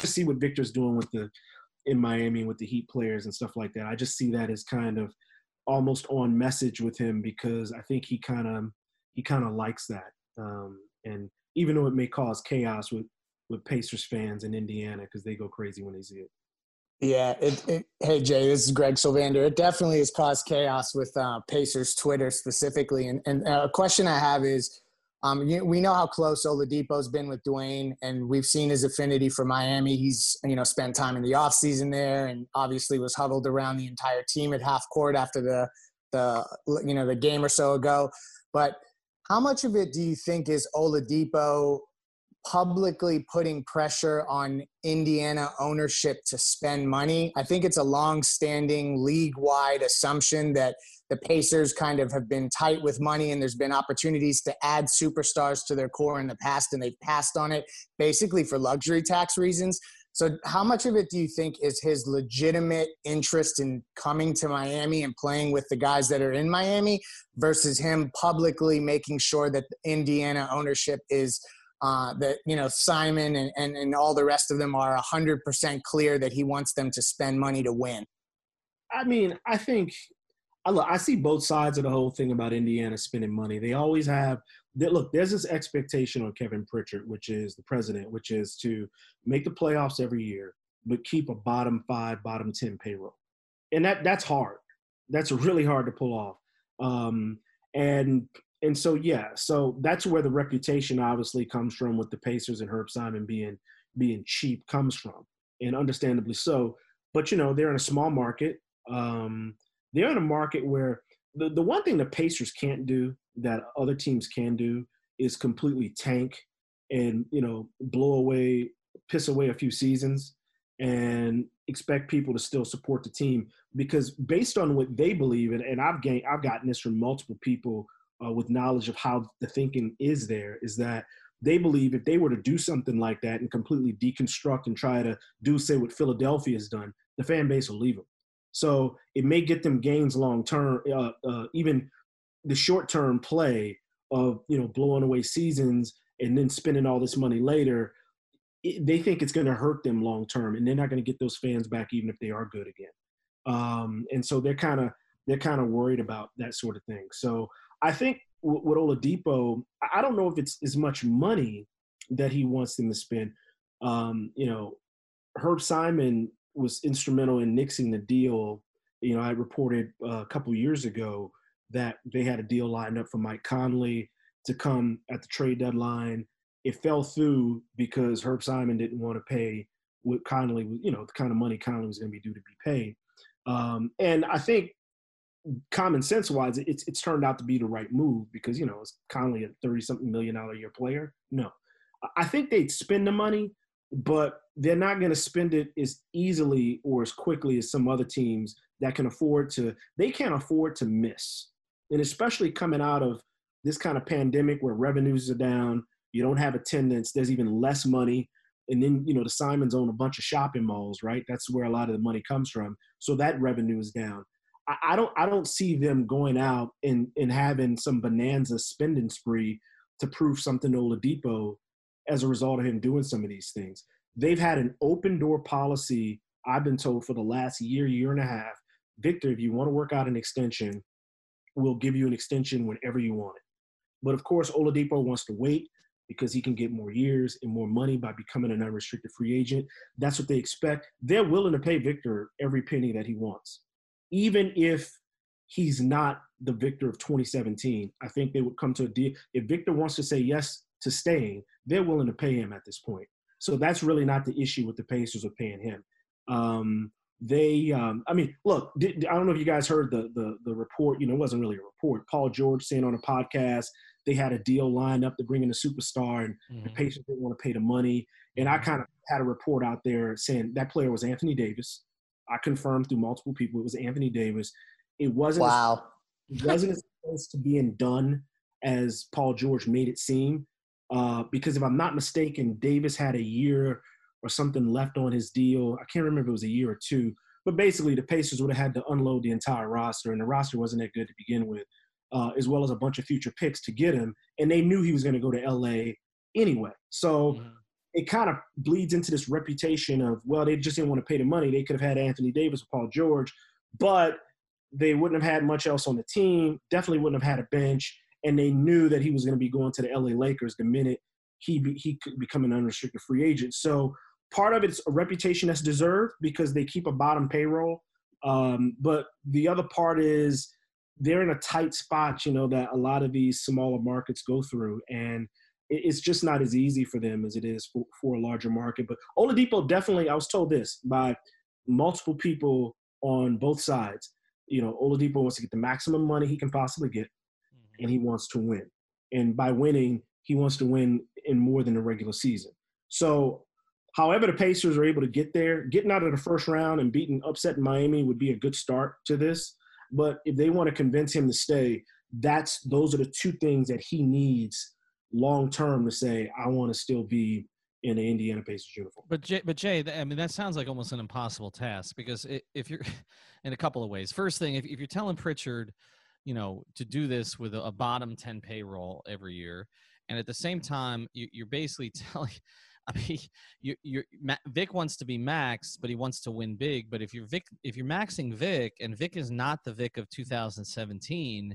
Just see what Victor's doing in Miami with the Heat players and stuff like that. I just see that as kind of almost on message with him, because I think he kind of likes that. And even though it may cause chaos with Pacers fans in Indiana, because they go crazy when they see it. Yeah. Hey, Jay, this is Greg Sylvander. It definitely has caused chaos with Pacers Twitter specifically. And a question I have is, we know how close Oladipo's been with Dwayne, and we've seen his affinity for Miami. He's, you know, spent time in the offseason there, and obviously was huddled around the entire team at half court after the game or so ago. But how much of it do you think is Oladipo publicly putting pressure on Indiana ownership to spend money? I think it's a long-standing league-wide assumption that the Pacers kind of have been tight with money, and there's been opportunities to add superstars to their core in the past, and they've passed on it basically for luxury tax reasons. So how much of it do you think is his legitimate interest in coming to Miami and playing with the guys that are in Miami versus him publicly making sure that Indiana ownership is that, you know, Simon and all the rest of them are 100% clear that he wants them to spend money to win? I mean, I think I see both sides of the whole thing about Indiana spending money. They always have – look, there's this expectation on Kevin Pritchard, which is the president, which is to make the playoffs every year but keep a bottom 5, bottom 10 payroll. And that's hard. That's really hard to pull off. And so, yeah, so that's where the reputation obviously comes from with the Pacers and Herb Simon being cheap comes from, and understandably so. But, you know, they're in a small market. They're in a market where the one thing the Pacers can't do that other teams can do is completely tank and, you know, piss away a few seasons and expect people to still support the team. Because based on what they believe in, and I've gotten this from multiple people with knowledge of how the thinking is there, is that they believe if they were to do something like that and completely deconstruct and try to do, say, what Philadelphia has done, the fan base will leave them. So it may get them gains long-term, even the short-term play of, you know, blowing away seasons and then spending all this money later. They think it's going to hurt them long-term, and they're not going to get those fans back even if they are good again. And so they're kind of worried about that sort of thing. So I think with Oladipo, I don't know if it's as much money that he wants them to spend. You know, Herb Simon was instrumental in nixing the deal. You know, I reported a couple years ago that they had a deal lined up for Mike Conley to come at the trade deadline. It fell through because Herb Simon didn't want to pay what Conley, you know, the kind of money Conley was going to be due to be paid. And I think, common sense wise, it's turned out to be the right move because, you know, is Conley a $30-something million a year player? No. I think they'd spend the money, but they're not going to spend it as easily or as quickly as some other teams that can afford to. They can't afford to miss. And especially coming out of this kind of pandemic where revenues are down, you don't have attendance, there's even less money. And then, you know, the Simons own a bunch of shopping malls, right? That's where a lot of the money comes from. So that revenue is down. I don't see them going out and having some bonanza spending spree to prove something to Oladipo as a result of him doing some of these things. They've had an open door policy I've been told for the last year, year and a half, Victor, if you want to work out an extension, we'll give you an extension whenever you want it. But of course, Oladipo wants to wait because he can get more years and more money by becoming an unrestricted free agent. That's what they expect. They're willing to pay Victor every penny that he wants. Even if he's not the Victor of 2017, I think they would come to a deal. If Victor wants to say yes to staying, they're willing to pay him at this point. So that's really not the issue with the Pacers of paying him. I don't know if you guys heard the report. You know, it wasn't really a report. Paul George saying on a podcast they had a deal lined up to bring in a superstar, and the Pacers didn't want to pay the money. And I kind of had a report out there saying that player was Anthony Davis. I confirmed through multiple people it was Anthony Davis. It wasn't. Wow. It wasn't as close to being done as Paul George made it seem, because if I'm not mistaken, Davis had a year or something left on his deal. I can't remember if it was a year or two, but basically the Pacers would have had to unload the entire roster, and the roster wasn't that good to begin with, as well as a bunch of future picks to get him, and they knew he was going to go to L.A. anyway. So it kind of bleeds into this reputation of, well, they just didn't want to pay the money. They could have had Anthony Davis or Paul George, but they wouldn't have had much else on the team, definitely wouldn't have had a bench, and they knew that he was going to be going to the L.A. Lakers the minute he could become an unrestricted free agent. So part of it's a reputation that's deserved because they keep a bottom payroll. But the other part is they're in a tight spot, you know, that a lot of these smaller markets go through. And it's just not as easy for them as it is for a larger market. But Oladipo definitely, I was told this by multiple people on both sides. You know, Oladipo wants to get the maximum money he can possibly get, and he wants to win. And by winning, he wants to win in more than the regular season. So however the Pacers are able to get there, getting out of the first round and beating upset Miami would be a good start to this. But if they want to convince him to stay, those are the two things that he needs long-term to say, I want to still be in the Indiana Pacers uniform. But Jay, I mean, that sounds like almost an impossible task because if you're – in a couple of ways. First thing, if you're telling Pritchard, you know, to do this with a bottom 10 payroll every year, and at the same time, you're basically telling – I mean, Vic wants to be max, but he wants to win big. But if you're maxing Vic, and Vic is not the Vic of 2017,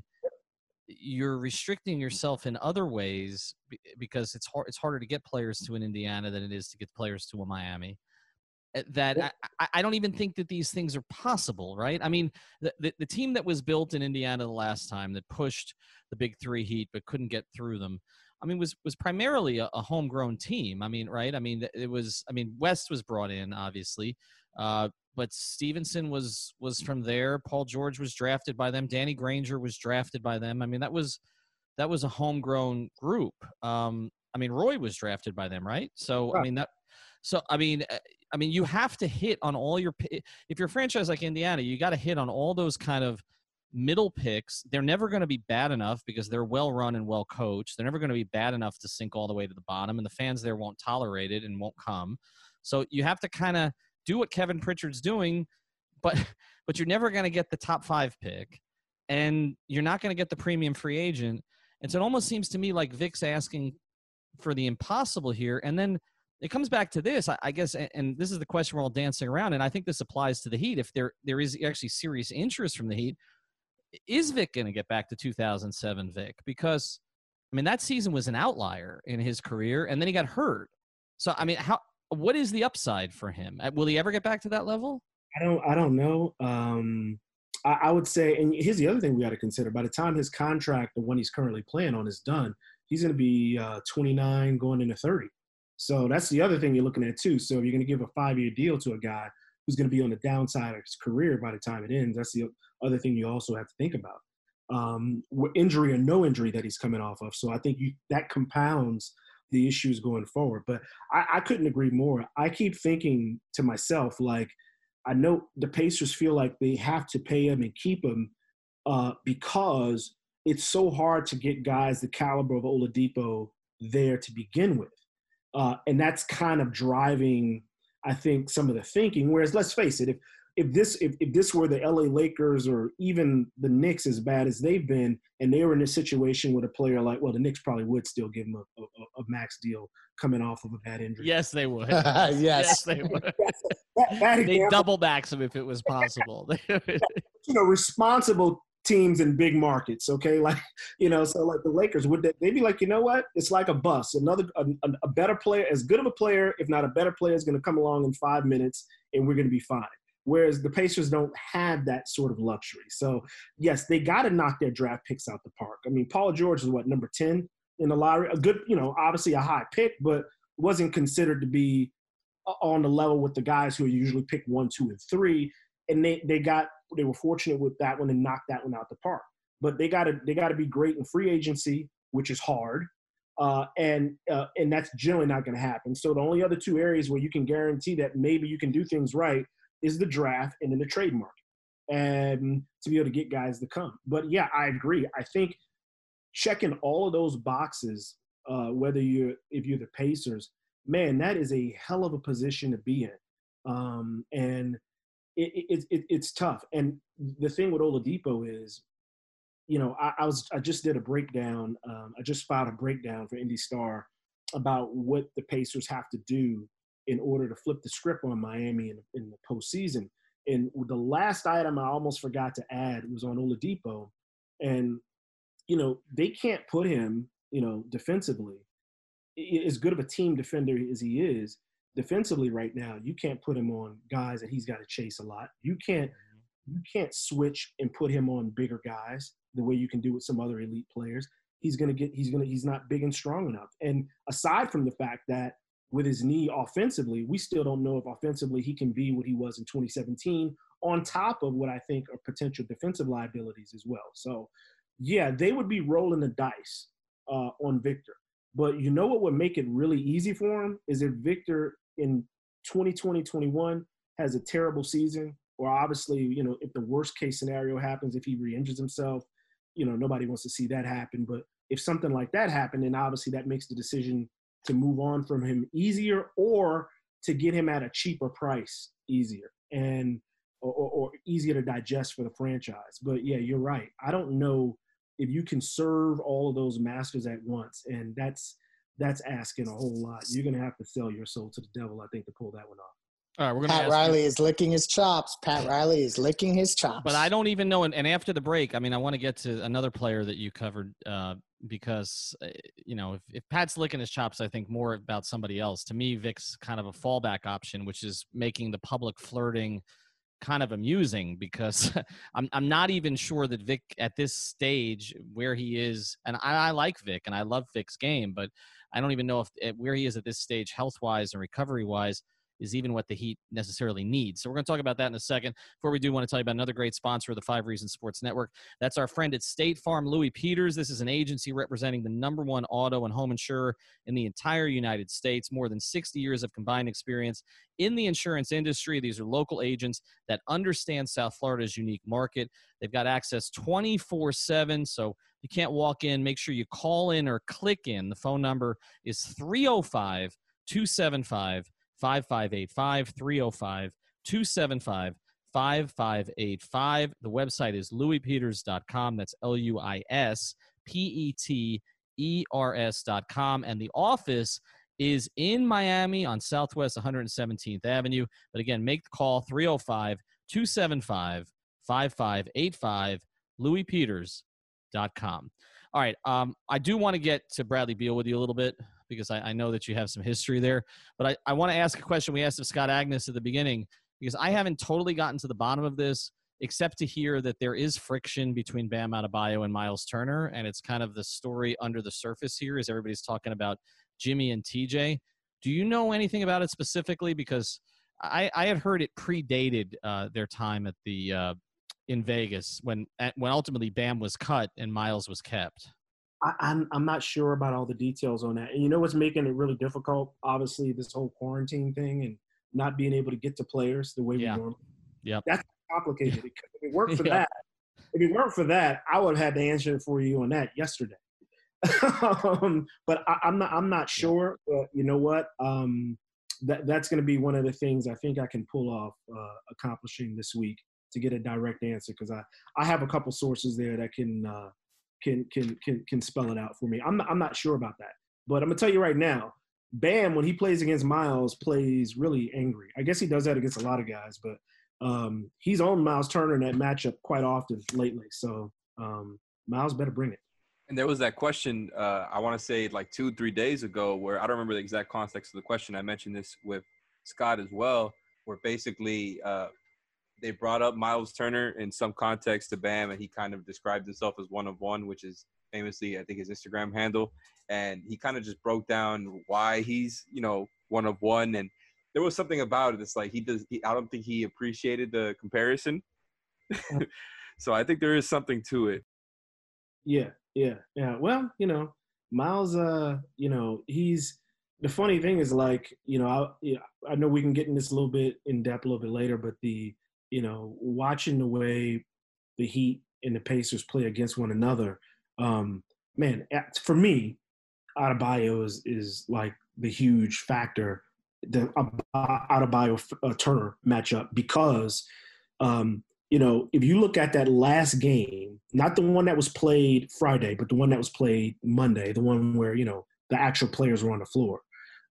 you're restricting yourself in other ways because it's harder to get players to an Indiana than it is to get players to a Miami. That I don't even think that these things are possible, right? I mean, the team that was built in Indiana the last time that pushed the big three Heat but couldn't get through them, I mean, was primarily a homegrown team. I mean, right? I mean, it was. I mean, West was brought in, obviously, but Stevenson was from there. Paul George was drafted by them. Danny Granger was drafted by them. I mean, that was a homegrown group. I mean, Roy was drafted by them, right? So yeah. I mean that. So I mean, you have to hit on all your. If you're a franchise like Indiana, you got to hit on all those kind of middle picks. They're never going to be bad enough because they're well run and well coached. They're never going to be bad enough to sink all the way to the bottom, and the fans there won't tolerate it and won't come. So you have to kind of do what Kevin Pritchard's doing, but you're never going to get the top 5 pick, and you're not going to get the premium free agent. And so it almost seems to me like Vic's asking for the impossible here. And then it comes back to this, I guess, and this is the question we're all dancing around, and I think this applies to the Heat. If there is actually serious interest from the Heat, is Vic going to get back to 2007 Vic? Because, I mean, that season was an outlier in his career, and then he got hurt. So, I mean, what is the upside for him? Will he ever get back to that level? I don't know. I would say, and here's the other thing we got to consider. By the time his contract, the one he's currently playing on, is done, he's going to be 29 going into 30. So that's the other thing you're looking at, too. So if you're going to give a 5-year deal to a guy who's going to be on the downside of his career by the time it ends, that's the other thing you also have to think about, injury or no injury that he's coming off of. So I think that compounds the issues going forward. But I couldn't agree more. I keep thinking to myself, like, I know the Pacers feel like they have to pay him and keep him because it's so hard to get guys the caliber of Oladipo there to begin with. And that's kind of driving, I think, some of the thinking. Whereas, let's face it, if this were the LA Lakers or even the Knicks, as bad as they've been, and they were in a situation with a player like, well, the Knicks probably would still give him a max deal coming off of a bad injury. Yes, they would. Yes, they would. They double max him if it was possible. You know, responsible teams in big markets, okay? Like, you know, so like the Lakers, would they'd be like, you know what? It's like a bus. A better player, as good of a player, if not a better player, is going to come along in 5 minutes and we're going to be fine. Whereas the Pacers don't have that sort of luxury. So, yes, they got to knock their draft picks out the park. I mean, Paul George is, what, number 10 in the lottery? A good, you know, obviously a high pick, but wasn't considered to be on the level with the guys who usually pick 1, 2, and 3. And they were fortunate with that one and knocked that one out the park. But they got to be great in free agency, which is hard. And that's generally not going to happen. So the only other two areas where you can guarantee that maybe you can do things right is the draft and in the trade market, and to be able to get guys to come. But, yeah, I agree. I think checking all of those boxes, if you're the Pacers, man, that is a hell of a position to be in. And it's tough. And the thing with Oladipo is, you know, I just filed a breakdown for Indy Star about what the Pacers have to do in order to flip the script on Miami in the postseason. And the last item I almost forgot to add was on Oladipo. And, you know, they can't put him, you know, defensively. As good of a team defender as he is, defensively right now, you can't put him on guys that he's got to chase a lot. You can't switch and put him on bigger guys the way you can do with some other elite players. He's not big and strong enough. And aside from the fact that with his knee offensively, we still don't know if offensively he can be what he was in 2017, on top of what I think are potential defensive liabilities as well. So, yeah, they would be rolling the dice on Victor. But you know what would make it really easy for him is if Victor in 2020-21 has a terrible season, or obviously, you know, if the worst-case scenario happens, if he re-injures himself, you know, nobody wants to see that happen. But if something like that happened, then obviously that makes the decision to move on from him easier, or to get him at a cheaper price easier, and or easier to digest for the franchise. But yeah, you're right. I don't know if you can serve all of those masters at once, and that's asking a whole lot. You're going to have to sell your soul to the devil, I think, to pull that one off. All right, Pat Riley is licking his chops. But I don't even know. And after the break, I mean, I want to get to another player that you covered because, you know, if Pat's licking his chops, I think more about somebody else. To me, Vic's kind of a fallback option, which is making the public flirting kind of amusing, because I'm not even sure that Vic at this stage where he is, and I like Vic and I love Vic's game, but I don't even know if where he is at this stage health-wise and recovery-wise is even what the Heat necessarily needs. So we're going to talk about that in a second. Before we do, want to tell you about another great sponsor of the Five Reasons Sports Network. That's our friend at State Farm, Louis Peters. This is an agency representing the #1 auto and home insurer in the entire United States. More than 60 years of combined experience in the insurance industry. These are local agents that understand South Florida's unique market. They've got access 24/7, so you can't walk in. Make sure you call in or click in. The phone number is 305-275-5585, 305-275-5585. The website is louispeters.com. That's LUISPETERS.com. And the office is in Miami on Southwest 117th Avenue. But again, make the call, 305-275-5585, louispeters.com. All right, I do want to get to Bradley Beal with you a little bit, because I know that you have some history there. But I want to ask a question we asked of Scott Agness at the beginning, because I haven't totally gotten to the bottom of this, except to hear that there is friction between Bam Adebayo and Miles Turner, and it's kind of the story under the surface here is everybody's talking about Jimmy and TJ. Do you know anything about it specifically? Because I had heard it predated their time at the in Vegas when ultimately Bam was cut and Miles was kept. I'm not sure about all the details on that. And you know what's making it really difficult? Obviously, this whole quarantine thing and not being able to get to players the way we normally. Yeah. That's complicated. If it worked for that, I would have had the answer for you on that yesterday. But I'm not sure. But you know what? That's going to be one of the things I think I can pull off accomplishing this week to get a direct answer, because I have a couple sources there that can spell it out for me. I'm not sure about that. But I'm going to tell you right now, Bam, when he plays against Miles, plays really angry. I guess he does that against a lot of guys, but he's on Miles Turner in that matchup quite often lately. So Miles better bring it. And there was that question, I want to say like 2-3 days ago, where I don't remember the exact context of the question. I mentioned this with Scott as well, where basically they brought up Miles Turner in some context to Bam, and he kind of described himself as one of one, which is famously, I think, his Instagram handle. And he kind of just broke down why he's, you know, one of one. And there was something about it. It's like I don't think he appreciated the comparison. So I think there is something to it. Yeah. Well, you know, Miles, you know, he's – the funny thing is, like, you know, I know we can get in this a little bit in depth a little bit later, but the, you know, watching the way the Heat and the Pacers play against one another, man, for me, Adebayo is like the huge factor, the Adebayo-Turner matchup, because, you know, if you look at that last game, not the one that was played Friday, but the one that was played Monday, the one where, you know, the actual players were on the floor.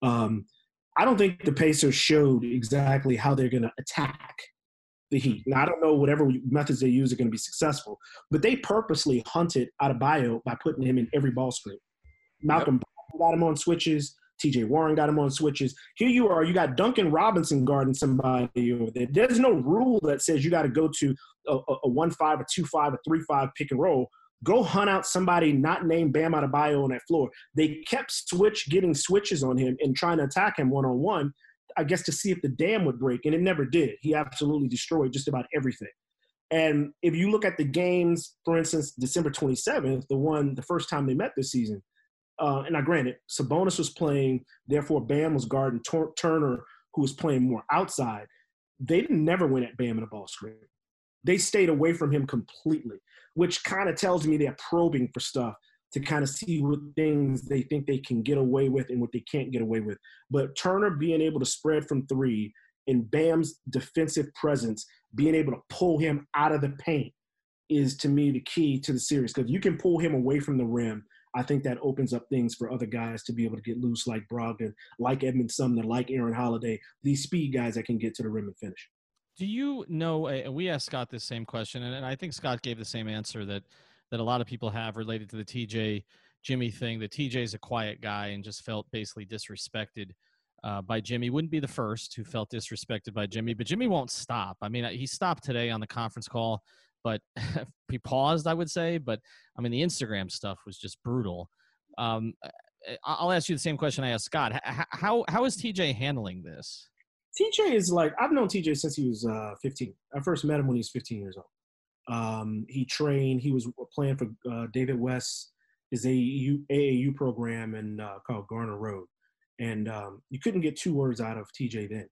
I don't think the Pacers showed exactly how they're going to attack the Heat. Now, I don't know whatever methods they use are going to be successful, but they purposely hunted Adebayo by putting him in every ball screen. Malcolm Brogdon got him on switches. T.J. Warren got him on switches. Here you are. You got Duncan Robinson guarding somebody over there. There's no rule that says you got to go to a 1-5, a 2-5, a 3-5 pick and roll. Go hunt out somebody not named Bam Adebayo on that floor. They kept getting switches on him and trying to attack him one-on-one, I guess, to see if the dam would break, and it never did. He absolutely destroyed just about everything. And if you look at the games, for instance, December 27th, the first time they met this season, and now, granted, Sabonis was playing, therefore Bam was guarding Turner, who was playing more outside. They never went at Bam in a ball screen. They stayed away from him completely, which kind of tells me they're probing for stuff to kind of see what things they think they can get away with and what they can't get away with. But Turner being able to spread from three and Bam's defensive presence, being able to pull him out of the paint, is, to me, the key to the series. Because you can pull him away from the rim, I think that opens up things for other guys to be able to get loose, like Brogdon, like Edmund Sumner, like Aaron Holiday, these speed guys that can get to the rim and finish. Do you know, we asked Scott this same question, and I think Scott gave the same answer that a lot of people have related to the TJ Jimmy thing, that TJ's a quiet guy and just felt basically disrespected by Jimmy. Wouldn't be the first who felt disrespected by Jimmy, but Jimmy won't stop. I mean, he stopped today on the conference call, but he paused, I would say. But, I mean, the Instagram stuff was just brutal. I'll ask you the same question I asked Scott. How is TJ handling this? TJ is like – I've known TJ since he was 15. I first met him when he was 15 years old. He trained. He was playing for David West's AAU program and called Garner Road. And you couldn't get two words out of TJ then.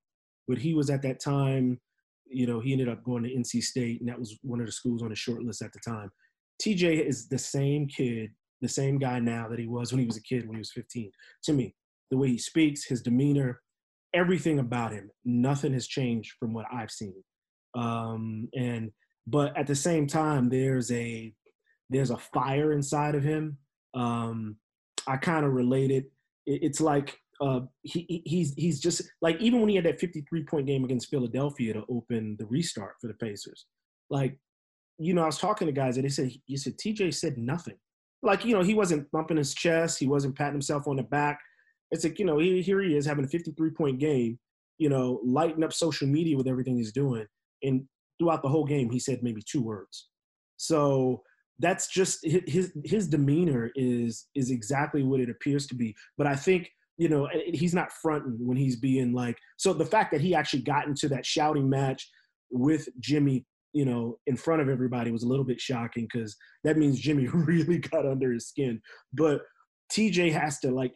But he was at that time – you know, he ended up going to NC State, and that was one of the schools on the short list at the time. TJ is the same kid, the same guy now that he was when he was a kid, when he was 15. To me, the way he speaks, his demeanor, everything about him, nothing has changed from what I've seen. But at the same time, there's a fire inside of him. I kind of relate it. It's like, he's just like, even when he had that 53-point game against Philadelphia to open the restart for the Pacers, like, you know, I was talking to guys and they said, TJ said nothing. Like, you know, he wasn't bumping his chest. He wasn't patting himself on the back. It's like, you know, here he is having a 53-point game, you know, lighting up social media with everything he's doing. And throughout the whole game, he said maybe two words. So that's just his demeanor is exactly what it appears to be. But I think, you know, he's not fronting when he's being like, so the fact that he actually got into that shouting match with Jimmy, you know, in front of everybody was a little bit shocking, because that means Jimmy really got under his skin. But TJ has to, like,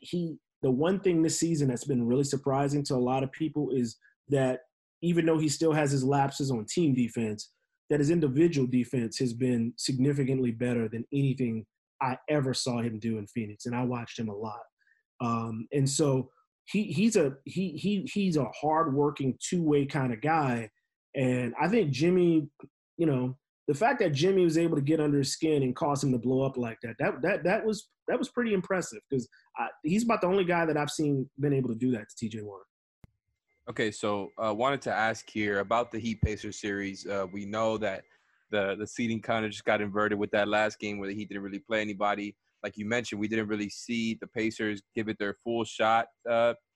the one thing this season that's been really surprising to a lot of people is that even though he still has his lapses on team defense, that his individual defense has been significantly better than anything I ever saw him do in Phoenix. And I watched him a lot. And so he's a hardworking two-way kind of guy. And I think Jimmy, you know, the fact that Jimmy was able to get under his skin and cause him to blow up like that, that that that was that was pretty impressive because he's about the only guy that I've seen been able to do that to T.J. Warren. Okay, so wanted to ask here about the Heat-Pacers series. We know that the seeding kind of just got inverted with that last game where the Heat didn't really play anybody. Like you mentioned, we didn't really see the Pacers give it their full shot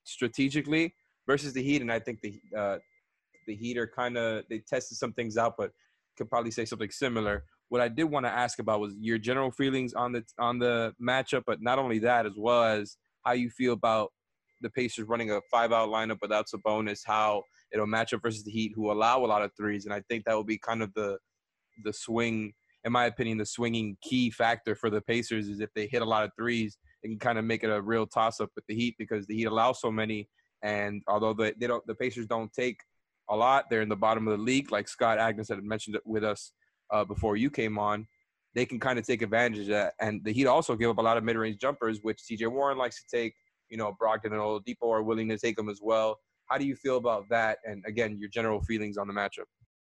strategically versus the Heat, and I think the Heat are kind of – they tested some things out, but could probably say something similar. What I did want to ask about was your general feelings on the matchup, but not only that, as well as how you feel about the Pacers running a five-out lineup without Sabonis, how it'll match up versus the Heat, who allow a lot of threes, and I think that will be kind of the swing, in my opinion, the swinging key factor for the Pacers is if they hit a lot of threes, it can kind of make it a real toss-up with the Heat because the Heat allow so many, and although the Pacers don't take a lot, they're in the bottom of the league, like Scott Agness had mentioned it with us before you came on, they can kind of take advantage of that, and the Heat also give up a lot of mid-range jumpers, which T.J. Warren likes to take. You know, Brogdon and Oladipo are willing to take them as well. How do you feel about that? And, again, your general feelings on the matchup.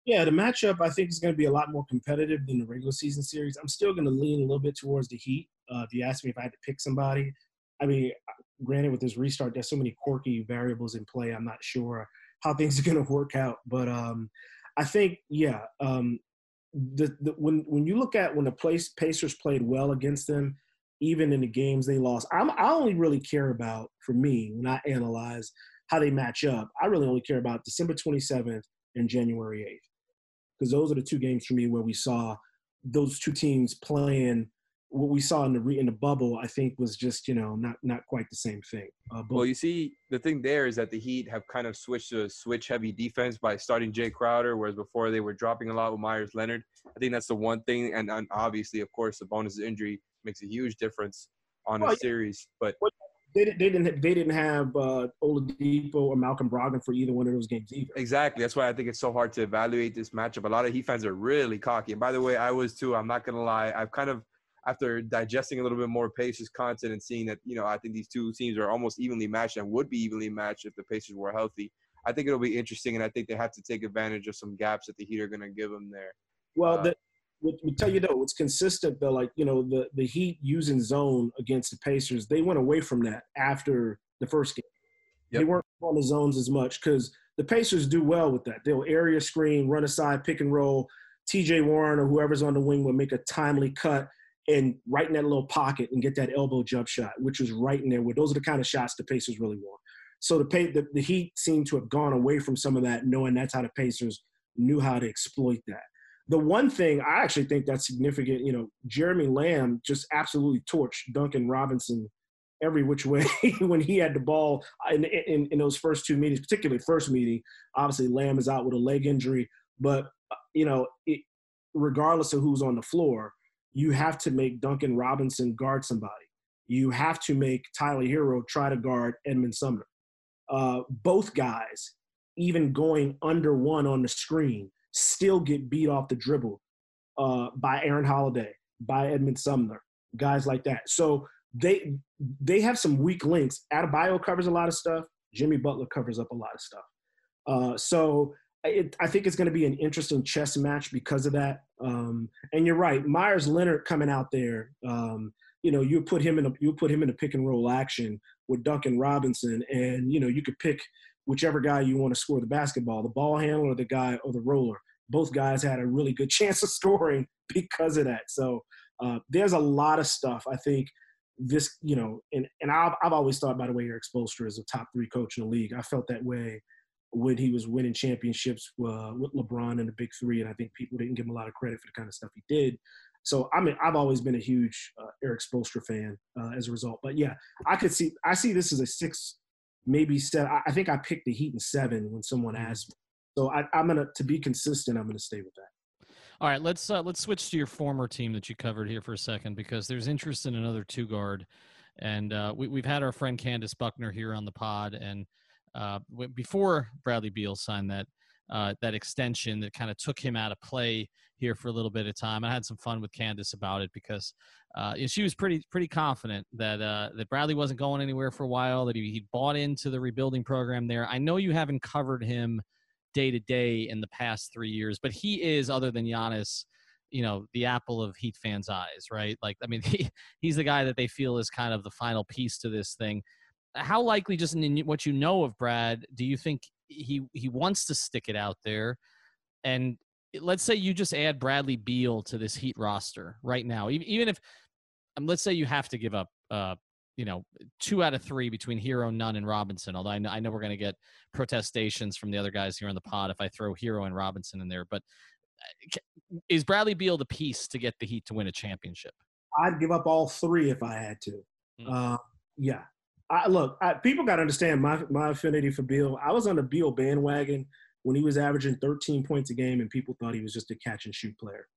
Yeah, the matchup I think is going to be a lot more competitive than the regular season series. I'm still going to lean a little bit towards the Heat. If you ask me if I had to pick somebody, I mean, granted with this restart, there's so many quirky variables in play. I'm not sure how things are going to work out. But I think, yeah, when you look at when the Pacers played well against them, even in the games they lost. I only really care about, for me, when I analyze how they match up, I really only care about December 27th and January 8th because those are the two games for me where we saw those two teams playing. What we saw in the bubble, I think, was just, you know, not quite the same thing. Well, you see, the thing there is that the Heat have kind of switched to a switch-heavy defense by starting Jay Crowder, whereas before they were dropping a lot with Myers Leonard. I think that's the one thing, and obviously, of course, the bonus injury makes a huge difference on a series. But they didn't have Oladipo or Malcolm Brogdon for either one of those games either. Exactly. That's why I think it's so hard to evaluate this matchup. A lot of Heat fans are really cocky. And by the way, I was too. I'm not going to lie. I've kind of, after digesting a little bit more Pacers content and seeing that, you know, I think these two teams are almost evenly matched and would be evenly matched if the Pacers were healthy. I think it'll be interesting, and I think they have to take advantage of some gaps that the Heat are going to give them there. Well, we'll tell you, though, it's consistent, though. Like, you know, the Heat using zone against the Pacers, they went away from that after the first game. Yep. They weren't on the zones as much because the Pacers do well with that. They'll area screen, run aside, pick and roll. T.J. Warren or whoever's on the wing will make a timely cut and right in that little pocket and get that elbow jump shot, which was right in there. Those are the kind of shots the Pacers really want. So the Heat seemed to have gone away from some of that, knowing that's how the Pacers knew how to exploit that. The one thing I actually think that's significant, you know, Jeremy Lamb just absolutely torched Duncan Robinson every which way when he had the ball in those first two meetings, particularly first meeting. Obviously, Lamb is out with a leg injury. But, you know, regardless of who's on the floor, you have to make Duncan Robinson guard somebody. You have to make Tyler Hero try to guard Edmund Sumner. Both guys, even going under one on the screen, still get beat off the dribble by Aaron Holiday, by Edmund Sumner, guys like that. So they have some weak links. Adebayo covers a lot of stuff. Jimmy Butler covers up a lot of stuff. I think it's going to be an interesting chess match because of that. And you're right, Myers Leonard coming out there. You know, you put him in a pick and roll action with Duncan Robinson, and you know you could pick whichever guy you want to score the basketball, the ball handler, the guy, or the roller. Both guys had a really good chance of scoring because of that. So there's a lot of stuff. I think this, you know, and I've always thought, by the way, Eric Spoelstra is a top three coach in the league. I felt that way when he was winning championships with LeBron and the Big Three, and I think people didn't give him a lot of credit for the kind of stuff he did. So, I mean, I've always been a huge Eric Spoelstra fan as a result. But, yeah, I see this as a 6, maybe 7. I think I picked the Heat in 7 when someone asked me. So I'm going to be consistent, I'm going to stay with that. All right, let's switch to your former team that you covered here for a second because there's interest in another two-guard. And we've had our friend Candace Buckner here on the pod. And before Bradley Beal signed that extension that kind of took him out of play here for a little bit of time. I had some fun with Candace about it because she was pretty confident that Bradley wasn't going anywhere for a while, that he bought into the rebuilding program there. I know you haven't covered him day-to-day in the past 3 years, but he is, other than Giannis, you know, the apple of Heat fans' eyes, right? Like, I mean, he's the guy that they feel is kind of the final piece to this thing. How likely, just in what you know of Brad, do you think he wants to stick it out there? And let's say you just add Bradley Beal to this Heat roster right now, even if, let's say you have to give up, you know, 2 out of 3 between Hero, Nunn, and Robinson. Although I know we're going to get protestations from the other guys here on the pod if I throw Hero and Robinson in there. But is Bradley Beal the piece to get the Heat to win a championship? I'd give up all 3 if I had to. Mm-hmm. Yeah. People got to understand my affinity for Beal. I was on the Beal bandwagon when he was averaging 13 points a game, and people thought he was just a catch-and-shoot player.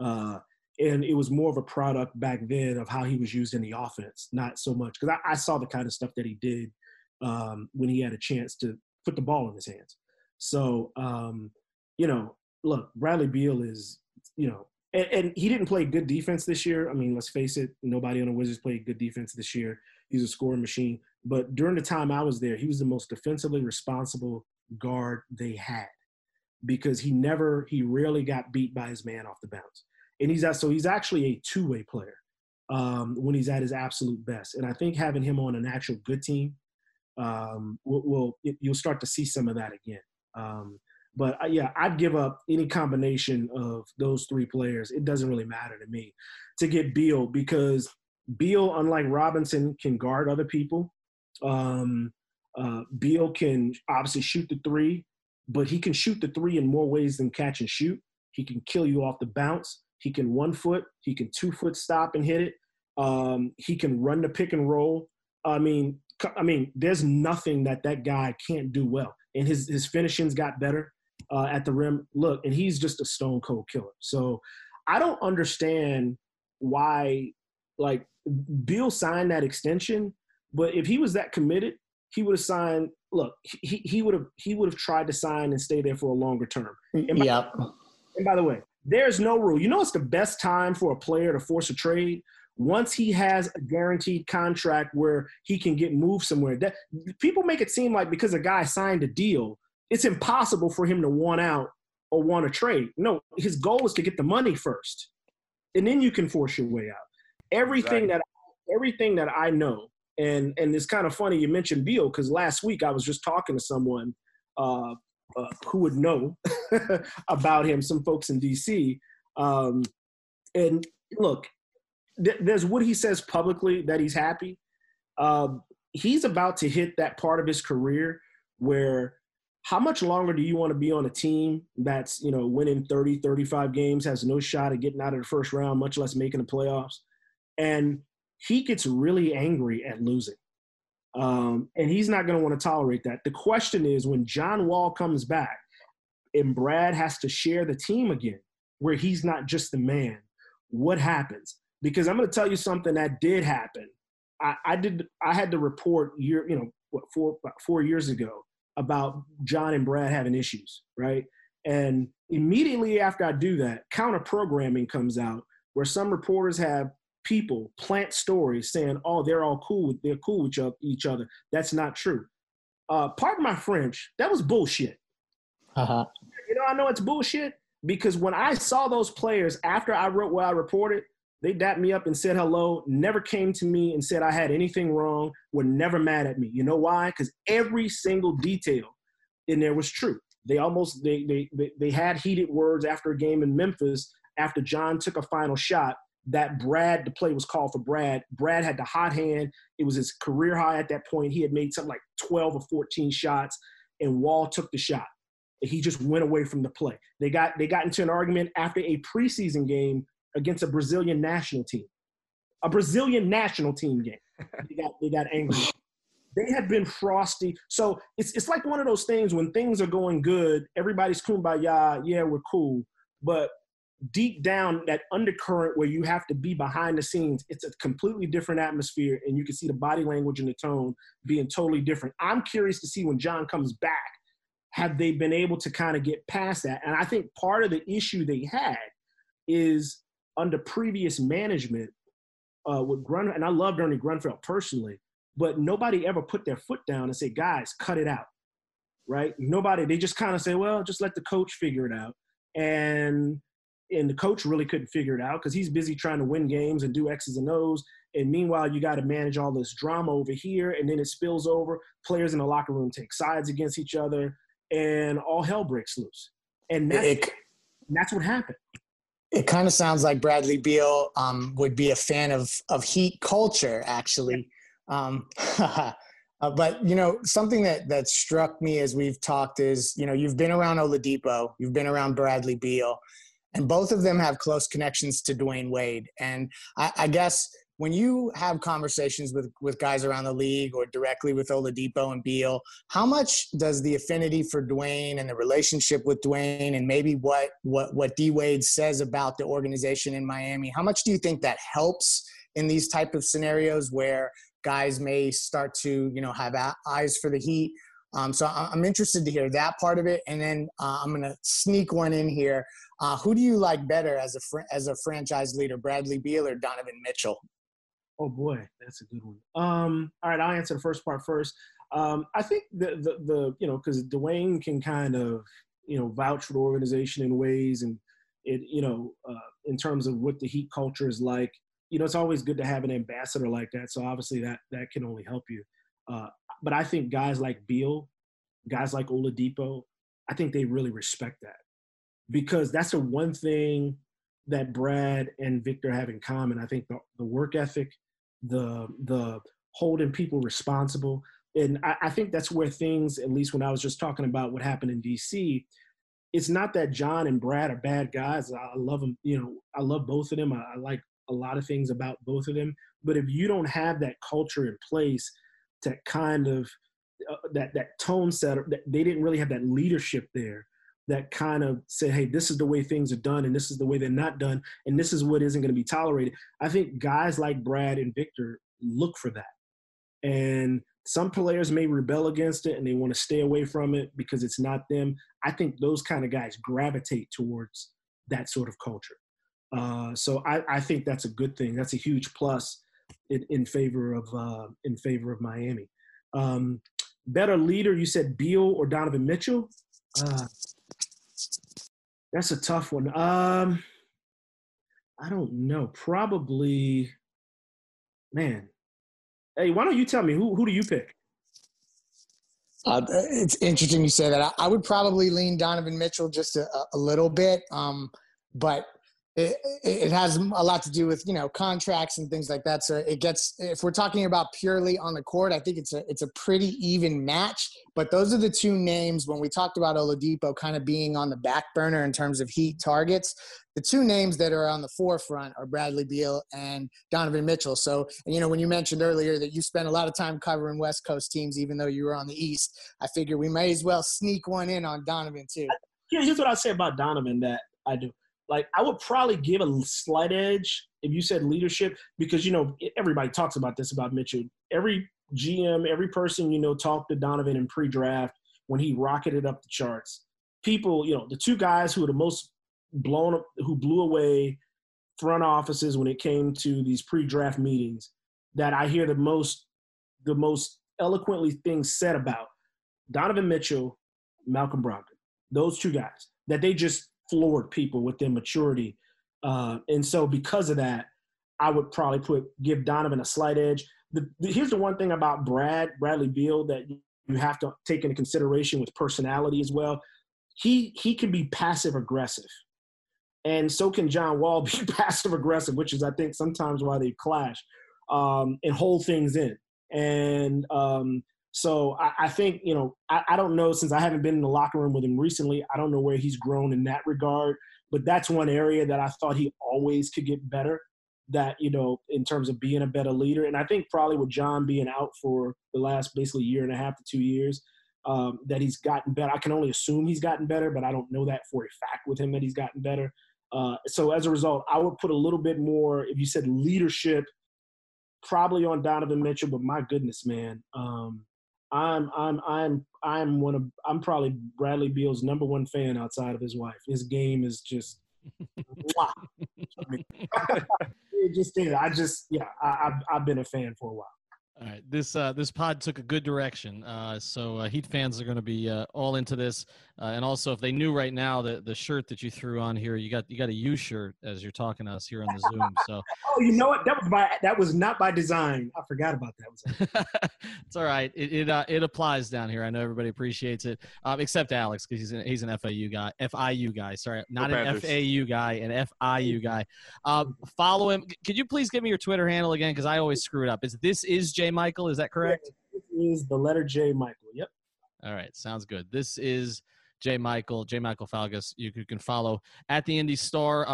And it was more of a product back then of how he was used in the offense, not so much. Because I saw the kind of stuff that he did when he had a chance to put the ball in his hands. So, you know, look, Bradley Beal is, you know, and he didn't play good defense this year. I mean, let's face it, nobody on the Wizards played good defense this year. He's a scoring machine. But during the time I was there, he was the most defensively responsible guard they had, because he rarely got beat by his man off the bounce. And he's actually a two-way player when he's at his absolute best. And I think having him on an actual good team, you'll start to see some of that again. But I'd give up any combination of those 3 players. It doesn't really matter to me to get Beal, because Beal, unlike Robinson, can guard other people. Beal can obviously shoot the 3, but he can shoot the 3 in more ways than catch and shoot. He can kill you off the bounce. He can 1-foot. He can 2-foot stop and hit it. He can run the pick and roll. I mean, there's nothing that guy can't do well. And his finishing's got better at the rim. Look, and he's just a stone cold killer. So I don't understand why, like, Beal signed that extension, but if he was that committed, he would have signed. Look, he would have tried to sign and stay there for a longer term. And by the way, there's no rule. You know, it's the best time for a player to force a trade once he has a guaranteed contract where he can get moved somewhere. That people make it seem like because a guy signed a deal, it's impossible for him to want out or want to trade. No, his goal is to get the money first, and then you can force your way out. Everything that I know, and it's kind of funny you mentioned Beal, because last week I was just talking to someone who would know about him, some folks in D.C. And look, there's what he says publicly that he's happy. He's about to hit that part of his career where how much longer do you want to be on a team that's, you know, winning 30, 35 games, has no shot at getting out of the first round, much less making the playoffs? And he gets really angry at losing. And he's not going to want to tolerate that. The question is, when John Wall comes back and Brad has to share the team again, where he's not just the man, what happens? Because I'm going to tell you something that did happen. I had to report about 4 years ago about John and Brad having issues, right? And immediately after I do that, counter-programming comes out where some reporters have people plant stories saying, oh, they're cool with each other. That's not true. Pardon my French, that was bullshit. Uh-huh. You know, I know it's bullshit because when I saw those players after I wrote what I reported, they dapped me up and said hello, never came to me and said I had anything wrong, were never mad at me. You know why? Because every single detail in there was true. They had heated words after a game in Memphis after John took a final shot that the play was called for Brad. Brad had the hot hand. It was his career high at that point. He had made something like 12 or 14 shots, and Wall took the shot. He just went away from the play. They got into an argument after a preseason game against a Brazilian national team game. They got angry. They had been frosty. So it's like one of those things when things are going good, everybody's kumbaya, yeah, we're cool, but deep down, that undercurrent where you have to be behind the scenes, it's a completely different atmosphere, and you can see the body language and the tone being totally different. I'm curious to see when John comes back, have they been able to kind of get past that? And I think part of the issue they had is under previous management with Grunfeld, and I loved Ernie Grunfeld personally, but nobody ever put their foot down and say, guys, cut it out, right? Nobody. They just kind of say, well, just let the coach figure it out. And And the coach really couldn't figure it out because he's busy trying to win games and do X's and O's. And meanwhile, you got to manage all this drama over here, and then it spills over. Players in the locker room take sides against each other, and all hell breaks loose. And that's what happened. It kind of sounds like Bradley Beal would be a fan of Heat culture, actually. But, you know, something that struck me as we've talked is, you know, you've been around Oladipo, you've been around Bradley Beal, and both of them have close connections to Dwayne Wade. And I guess when you have conversations with guys around the league or directly with Oladipo and Beal, how much does the affinity for Dwayne and the relationship with Dwayne and maybe what D. Wade says about the organization in Miami, how much do you think that helps in these type of scenarios where guys may start to, you know, have eyes for the Heat? So I'm interested to hear that part of it. And then I'm going to sneak one in here. Who do you like better as a franchise leader, Bradley Beal or Donovan Mitchell? Oh, boy, that's a good one. All right, I'll answer the first part first. I think the you know, because Dwayne can kind of, you know, vouch for the organization in ways and, it you know, in terms of what the Heat culture is like. You know, it's always good to have an ambassador like that. So obviously that can only help you. But I think guys like Beal, guys like Oladipo, I think they really respect that, because that's the one thing that Brad and Victor have in common. I think the work ethic, the holding people responsible. And I think that's where things, at least when I was just talking about what happened in DC, it's not that John and Brad are bad guys. I love them. You know, I love both of them. I like a lot of things about both of them. But if you don't have that culture in place to kind of that tone setter, that they didn't really have that leadership there that kind of said, hey, this is the way things are done, and this is the way they're not done, and this is what isn't going to be tolerated. I think guys like Brad and Victor look for that. And some players may rebel against it and they want to stay away from it because it's not them. I think those kind of guys gravitate towards that sort of culture. So I think that's a good thing. That's a huge plus in favor of Miami. Better leader, you said Beal or Donovan Mitchell? That's a tough one. I don't know. Probably, man. Hey, why don't you tell me who do you pick? It's interesting you say that. I would probably lean Donovan Mitchell just a little bit, but. It has a lot to do with, you know, contracts and things like that. So it gets, if we're talking about purely on the court, I think it's a pretty even match. But those are the two names when we talked about Oladipo kind of being on the back burner in terms of Heat targets. The two names that are on the forefront are Bradley Beal and Donovan Mitchell. So, you know, when you mentioned earlier that you spent a lot of time covering West Coast teams, even though you were on the East, I figure we may as well sneak one in on Donovan too. Here's what I'll say about Donovan that I do. Like, I would probably give a slight edge if you said leadership, because, you know, everybody talks about this about Mitchell. Every GM, every person, you know, talked to Donovan in pre-draft when he rocketed up the charts. People, you know, the two guys who were the most blown up, who blew away front offices when it came to these pre-draft meetings, that I hear the most eloquently things said about Donovan Mitchell, Malcolm Brogdon, those two guys, that they just floored people with their maturity. And so because of that, I would probably give Donovan a slight edge. Here's the one thing about Bradley Beal that you have to take into consideration with personality as well. He can be passive aggressive. And so can John Wall be passive aggressive, which is, I think, sometimes why they clash and hold things in. And so I think, you know, I don't know, since I haven't been in the locker room with him recently, I don't know where he's grown in that regard, but that's one area that I thought he always could get better, that, you know, in terms of being a better leader. And I think probably with John being out for the last basically year and a half to 2 years, that he's gotten better. I can only assume he's gotten better, but I don't know that for a fact with him that he's gotten better. So as a result, I would put a little bit more, if you said leadership, probably on Donovan Mitchell, but my goodness, man. I'm probably Bradley Beal's number one fan outside of his wife. His game is just wow. It just is. I've been a fan for a while. All right, this pod took a good direction, so Heat fans are going to be all into this. And also, if they knew right now that the shirt that you threw on here, you got a U shirt as you're talking to us here on the Zoom. So oh, you know what? That was not by design. I forgot about that. It's all right. It applies down here. I know everybody appreciates it, except Alex because he's an FAU guy. FIU guy. Sorry, not an FAU guy, an FIU guy. Follow him. Could you please give me your Twitter handle again? Because I always screw it up. This is J. Michael, is that correct? It is the letter J. Michael, yep. All right, sounds good. This is J. Michael Falgoust. You can follow at the Indy Star.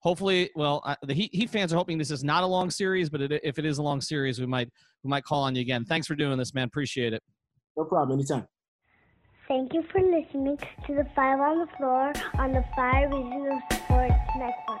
Hopefully, the Heat fans are hoping this is not a long series, but if it is a long series, we might call on you again. Thanks for doing this, man. Appreciate it. No problem. Anytime. Thank you for listening to the Five on the Floor on the Five Reasons Sports Network.